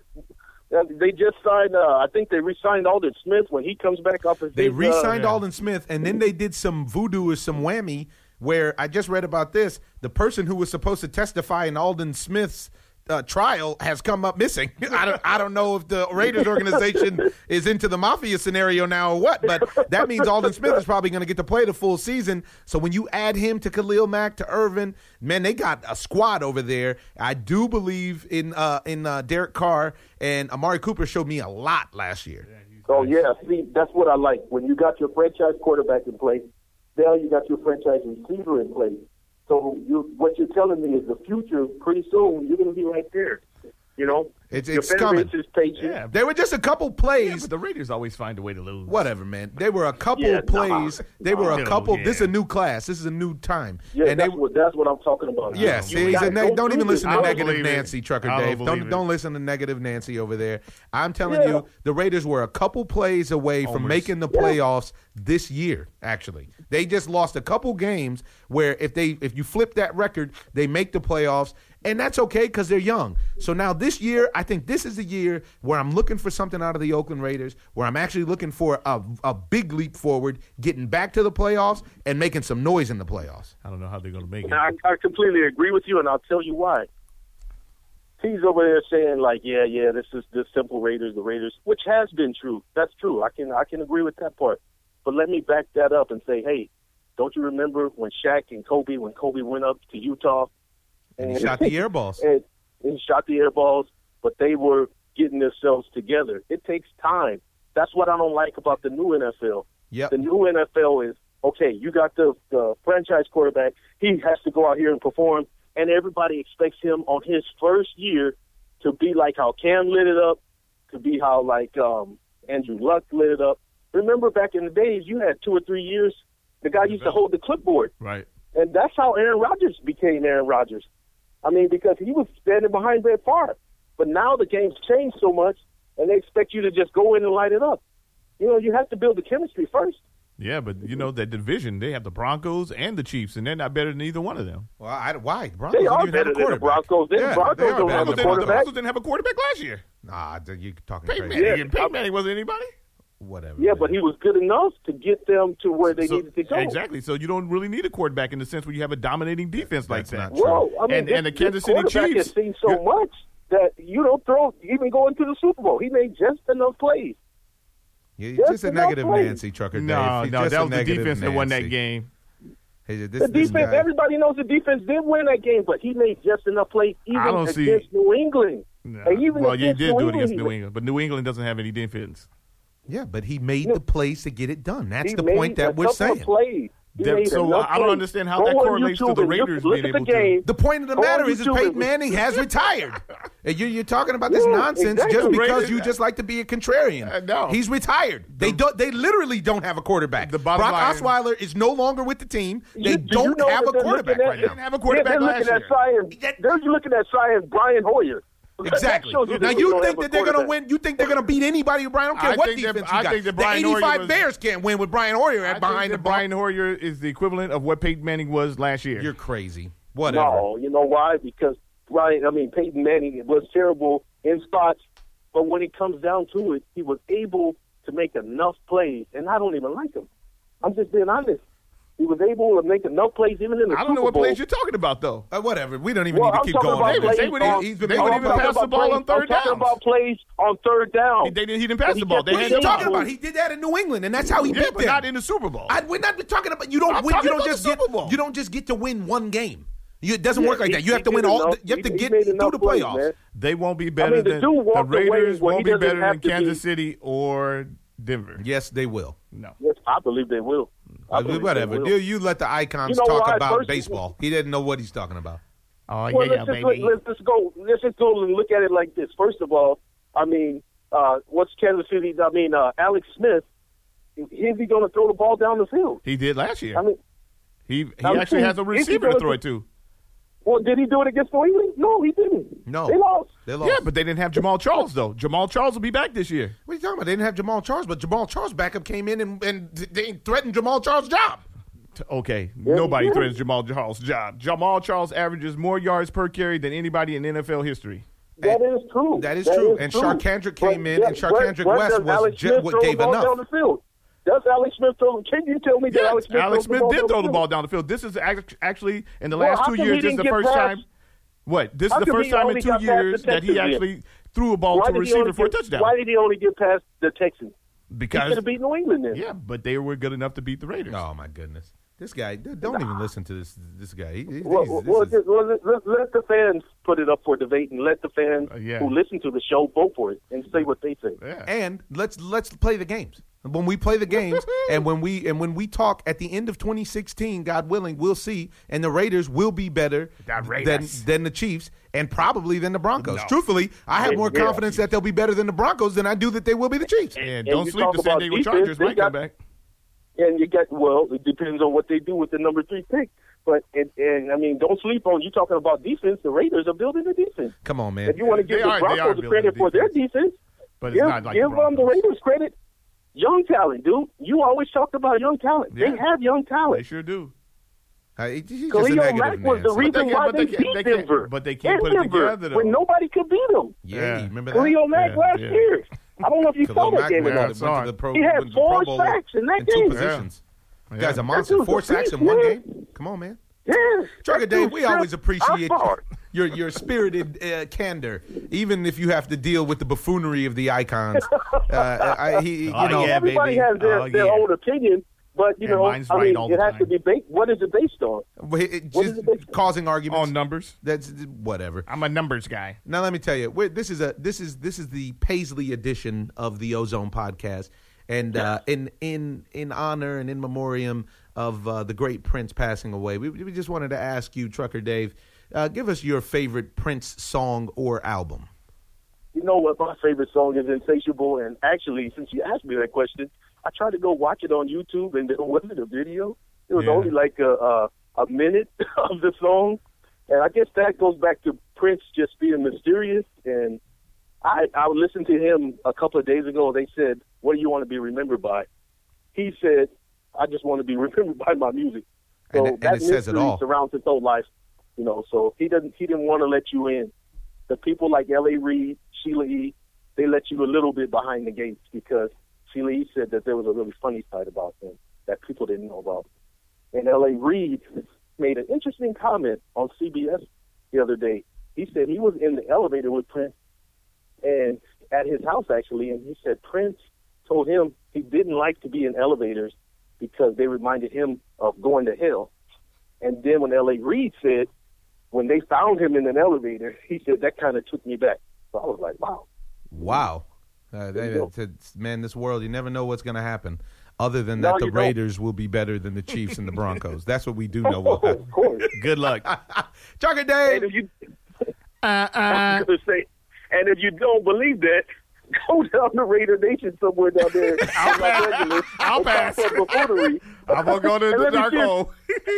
to. They just signed, uh, I think they re-signed Aldon Smith when he comes back up. As they his, re-signed uh, Aldon Smith, and then they did some voodoo or some whammy where I just read about this. The person who was supposed to testify in Aldon Smith's uh, trial has come up missing. I don't, I don't know if the Raiders organization is into the mafia scenario now or what, but that means Aldon Smith is probably going to get to play the full season. So when you add him to Khalil Mack, to Irvin, man, they got a squad over there. I do believe in uh, in uh, Derek Carr, and Amari Cooper showed me a lot last year. Oh, yeah. See, that's what I like. When you got your franchise quarterback in place, now you got your franchise receiver in place. So you, what you're telling me is the future, pretty soon, you're going to be right there. You know? It's, it's coming. Yeah. There were just a couple plays. Yeah, the Raiders always find a way to lose. Whatever, man. There were a couple yeah, plays. Nah. They were a couple. Yeah. This is a new class. This is a new time. Yeah, and that's, they, what, that's what I'm talking about. Yes. Yeah, yeah, don't don't even listen to negative Nancy, Trucker Dave. Don't, don't listen to negative Nancy over there. I'm telling yeah. you, the Raiders were a couple plays away Almost. from making the playoffs yeah. this year, actually. They just lost a couple games where if they if you flip that record, they make the playoffs. And that's okay because they're young. So now this year, I think this is the year where I'm looking for something out of the Oakland Raiders, where I'm actually looking for a, a big leap forward, getting back to the playoffs, and making some noise in the playoffs. I don't know how they're going to make it. I, I completely agree with you, and I'll tell you why. He's over there saying, like, yeah, yeah, this is the simple Raiders, the Raiders, which has been true. That's true. I can I can agree with that part. But let me back that up and say, hey, don't you remember when Shaq and Kobe, when Kobe went up to Utah, And he and, shot the air balls. And, and he shot the air balls, but they were getting themselves together. It takes time. That's what I don't like about the new N F L. Yep. The new N F L is, okay, you got the, the franchise quarterback. He has to go out here and perform, and everybody expects him on his first year to be like how Cam lit it up, to be how like um, Andrew Luck lit it up. Remember back in the days, you had two or three years, the guy used to hold the clipboard. Right. And that's how Aaron Rodgers became Aaron Rodgers. I mean, because he was standing behind Brett Favre. But now the game's changed so much, and they expect you to just go in and light it up. You know, you have to build the chemistry first. Yeah, but, you know, that division, they have the Broncos and the Chiefs, and they're not better than either one of them. Well, I, why? The Broncos they are better than the Broncos. Yeah, Broncos they don't have a quarterback. The Broncos didn't have a quarterback last year. Nah, you're talking Peyton crazy. Manning. Yeah. Peyton Manning wasn't anybody. Whatever. Yeah, man. But he was good enough to get them to where they so, needed to go. Exactly. So you don't really need a quarterback in the sense where you have a dominating defense that, like that. Well, I mean, and, this, and the Kansas City Chiefs has seen so much that you don't throw even going to the Super Bowl. He made just enough plays. Yeah, just, just a negative plays. Nancy Trucker Dave. No, He's no, just that was the defense Nancy. that won that game. Hey, this, the defense. This guy, everybody knows the defense did win that game, but he made just enough plays even against see, New England. Nah. And even well, you did New do it against England. New England, but New England doesn't have any defense. Yeah, but he made no. the plays to get it done. That's he the point that we're saying. That, so I don't understand how Go that correlates to the Raiders being able the to. The point of the Go matter is, is Peyton Manning has retired. And you're, you're talking about this yeah, nonsense exactly. just because Raiders, you just like to be a contrarian. Uh, no. He's retired. The, they don't. They literally don't have a quarterback. The Brock line, Osweiler is no longer with the team. They you, don't you know have a quarterback at, right now. They didn't have a quarterback yeah, last year. They're looking at Science Brian Hoyer. Exactly. You now you think that they're going to win? You think they're going to beat anybody with Brian? I don't care I what defense that, you I got. Think that Brian the eighty-five was, Bears can't win with Brian Hoyer at behind the ball. Brian Hoyer is the equivalent of what Peyton Manning was last year. You're crazy. Whatever. No, you know why? Because Brian, I mean Peyton Manning was terrible in spots, but when it comes down to it, he was able to make enough plays, and I don't even like him. I'm just being honest. He was able to make enough plays, even in the Super Bowl. I don't know what plays you're talking about, though. Uh, whatever. We don't even well, need to I'm keep going. They, plays, they would, um, he's been, they would even pass the ball plays, on third down. I'm downs. talking about plays on third down. He, they didn't, he didn't pass he the ball. They had you're talking about. He did that in New England, and that's how he yeah, beat but them. Not in the Super Bowl. I, we're not talking about. You don't. Win, you don't just get. You don't just get to win one game. You, it doesn't yeah, work like he, that. You have to win all. You have to get through the playoffs. They won't be better than the Raiders. Won't be better than Kansas City or Denver. Yes, they will. No. Yes, I believe they will. I believe Whatever. They will. You, you let the icons you know talk why? about First, baseball. He didn't know what he's talking about. Oh, well, yeah, let's yeah, just, baby. Let's just go. Let's just go and look at it like this. First of all, I mean, uh, what's Kansas City? I mean, uh, Alex Smith. Is he going to throw the ball down the field? He did last year. I mean, he he I mean, actually has a receiver to throw it to. Well, did he do it against New England? No, he didn't. No. They lost. They lost. Yeah, but they didn't have Jamaal Charles, though. Jamaal Charles will be back this year. What are you talking about? They didn't have Jamaal Charles, but Jamaal Charles' backup came in and, and they threatened Jamaal Charles' job. Okay, yeah, nobody threatens Jamaal Charles' job. Jamaal Charles averages more yards per carry than anybody in N F L history. That and, is true. That is that true. Is and Sharkhandrick came but, in, yeah, and Sharkhandrick West was just what gave enough. Down the field. Does Alex Smith throw? Can you tell me that yes, Alex Smith, Alex Smith did throw the ball down the field? This is actually in the last well, two years. This is the first past, time. What? This is the first time in two years that he actually threw a ball to a receiver for a touchdown. Why did he only get past the Texans? Because he could have beat New England then. Yeah, but they were good enough to beat the Raiders. Oh, my goodness. This guy, don't nah. even listen to this This guy. He, he, well, well, is, well let, let the fans put it up for debate, and let the fans uh, yeah. who listen to the show vote for it and say what they think. Yeah. And let's let's play the games. When we play the games and when we and when we talk at the end of twenty sixteen, God willing, we'll see, and the Raiders will be better than, than the Chiefs and probably than the Broncos. No. Truthfully, I have and, more yeah. confidence that they'll be better than the Broncos than I do that they will be the Chiefs. And, and don't sleep the San Diego defense, Chargers might got, come back. And you get, well, it depends on what they do with the number three pick. But, and, and I mean, don't sleep on, you talking about defense, the Raiders are building a defense. Come on, man. If you want to give the Broncos credit for their defense, but it's give, not like give the, um, the Raiders credit. Young talent, dude. You always talked about young talent. Yeah. They have young talent. They sure do. Uh, he, Khalil Mack was the reason they, why they, they beat they Denver. But they can't put Denver, it together, though. When nobody could beat them. Yeah, yeah. remember that? Khalil Mack yeah, last yeah. year. I don't know if you saw that game or not. Pro, he had four sacks in that in game. Two positions. Yeah. Yeah. Guys, a monster. Four sacks in one man. game. Come on, man. Yeah. Trucker Dave, we always appreciate your your spirited uh, candor, even if you have to deal with the buffoonery of the icons. Uh, I, he, you oh, know, yeah, everybody baby. has their, oh, their yeah. own opinion. But, you and know, I mean, right it has time. to be based. What is it based on? It, it what is it based on? Causing arguments. On numbers. That's whatever. I'm a numbers guy. Now, let me tell you, this is a this is this is the Paisley edition of the Ozone Podcast, and yeah. uh, in in in honor and in memoriam of uh, the great Prince passing away, we, we just wanted to ask you, Trucker Dave, uh, give us your favorite Prince song or album. You know what? My favorite song is Insatiable, and actually, since you asked me that question, I tried to go watch it on YouTube, and there wasn't a video. It was yeah. only like a, a a minute of the song, and I guess that goes back to Prince just being mysterious. And I I listened to him a couple of days ago. They said, "What do you want to be remembered by?" He said, "I just want to be remembered by my music." So and, that and it says it all. Surrounds his whole life, you know. So he doesn't he didn't want to let you in. The people like L A. Reid, Sheila E., they let you a little bit behind the gates because Sheila E. said that there was a really funny side about him that people didn't know about. And L A. Reid made an interesting comment on C B S the other day. He said he was in the elevator with Prince and at his house, actually, and he said Prince told him he didn't like to be in elevators because they reminded him of going to hell. And then when L A. Reid said, when they found him in an elevator, he said, that kind of took me back. So I was like, wow. Wow. Uh, they, it's, it's, man, this world, you never know what's going to happen other than no, that the Raiders don't. will be better than the Chiefs and the Broncos. That's what we do know. Will happen. Of course. Good luck. Trucker Dave. And if you, uh, uh, I was gonna say, and if you don't believe that, go down to Raider Nation somewhere down there. I'll pass. I'll pass. I'm going to go to the dark hole.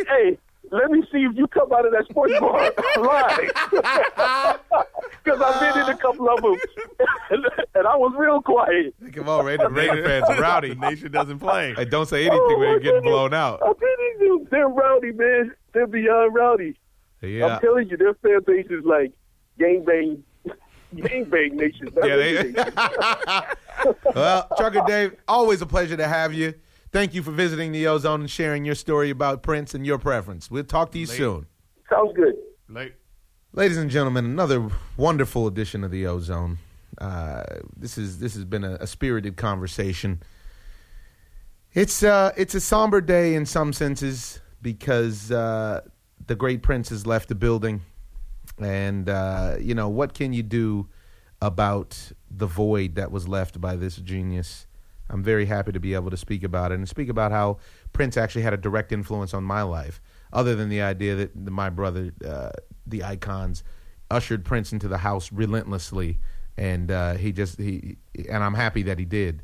Hey. Let me see if you come out of that sports bar alive. Because I've been in a couple of them, and I was real quiet. Come on, Raider, Raider fans are rowdy. The nation doesn't play. Hey, don't say anything oh, when you're getting blown out. I'm telling you, they're rowdy, man. They're beyond rowdy. Yeah. I'm telling you, their fan base is like gangbang. Gangbang nation. Yeah, they... Well, Trucker Dave, always a pleasure to have you. Thank you for visiting the Ozone and sharing your story about Prince and your preference. We'll talk to you Late. soon. Sounds good. Late. Ladies and gentlemen, another wonderful edition of the Ozone. Uh, this is this has been a, a spirited conversation. It's uh, it's a somber day in some senses because uh, the great Prince has left the building, and uh, you know, what can you do about the void that was left by this genius? I'm very happy to be able to speak about it and speak about how Prince actually had a direct influence on my life, other than the idea that my brother, uh, the icons, ushered Prince into the house relentlessly, and uh, he just he and I'm happy that he did.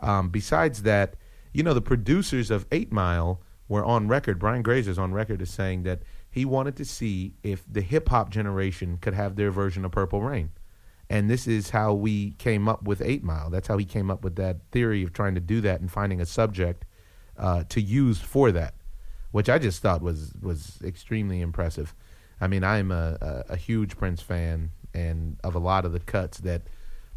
Um, besides that, you know, the producers of eight mile were on record. Brian Grazer's on record as saying that he wanted to see if the hip hop generation could have their version of Purple Rain. And this is how we came up with eight mile. That's how he came up with that theory of trying to do that and finding a subject uh, to use for that, which I just thought was was extremely impressive. I mean, I'm a, a, a huge Prince fan, and of a lot of the cuts that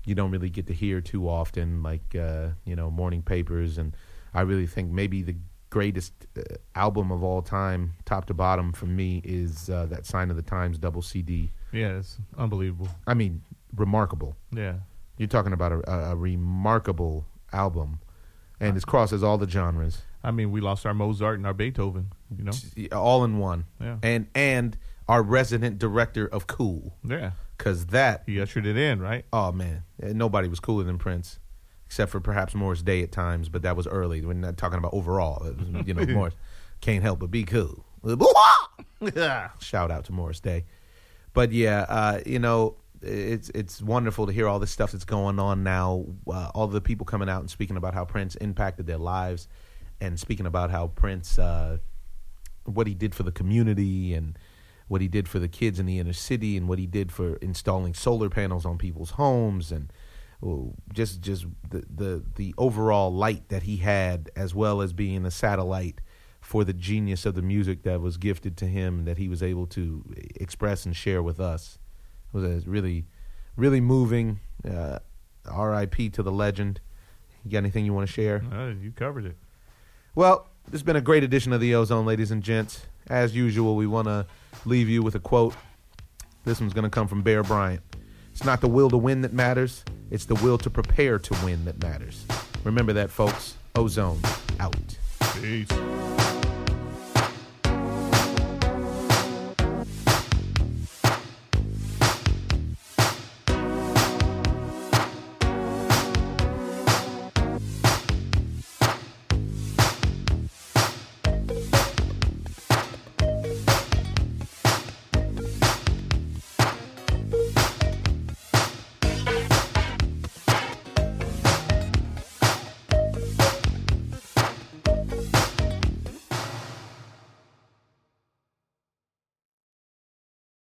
you don't really get to hear too often, like, uh, you know, Morning Papers. And I really think maybe the greatest uh, album of all time, top to bottom for me, is uh, that Sign of the Times double C D. Yeah, it's unbelievable. I mean, remarkable. Yeah. You're talking about a, a, a remarkable album, and it crosses all the genres. I mean, we lost our Mozart and our Beethoven, you know? All in one. Yeah. And and our resident director of cool. Yeah. Because that... He ushered it in, right? Oh, man. Nobody was cooler than Prince, except for perhaps Morris Day at times, but that was early. We're not talking about overall. It was, you know, Morris can't help but be cool. Shout out to Morris Day. But, yeah, uh, you know, it's it's wonderful to hear all this stuff that's going on now, uh, all the people coming out and speaking about how Prince impacted their lives, and speaking about how Prince, uh, what he did for the community, and what he did for the kids in the inner city, and what he did for installing solar panels on people's homes, and just just the the, the overall light that he had, as well as being a satellite for the genius of the music that was gifted to him, that he was able to express and share with us. It was a really, really moving. Uh, R I P to the legend. You got anything you want to share? Uh, you covered it. Well, this has been a great edition of The Ozone, ladies and gents. As usual, we want to leave you with a quote. This one's going to come from Bear Bryant. It's not the will to win that matters. It's the will to prepare to win that matters. Remember that, folks. Ozone out. Peace.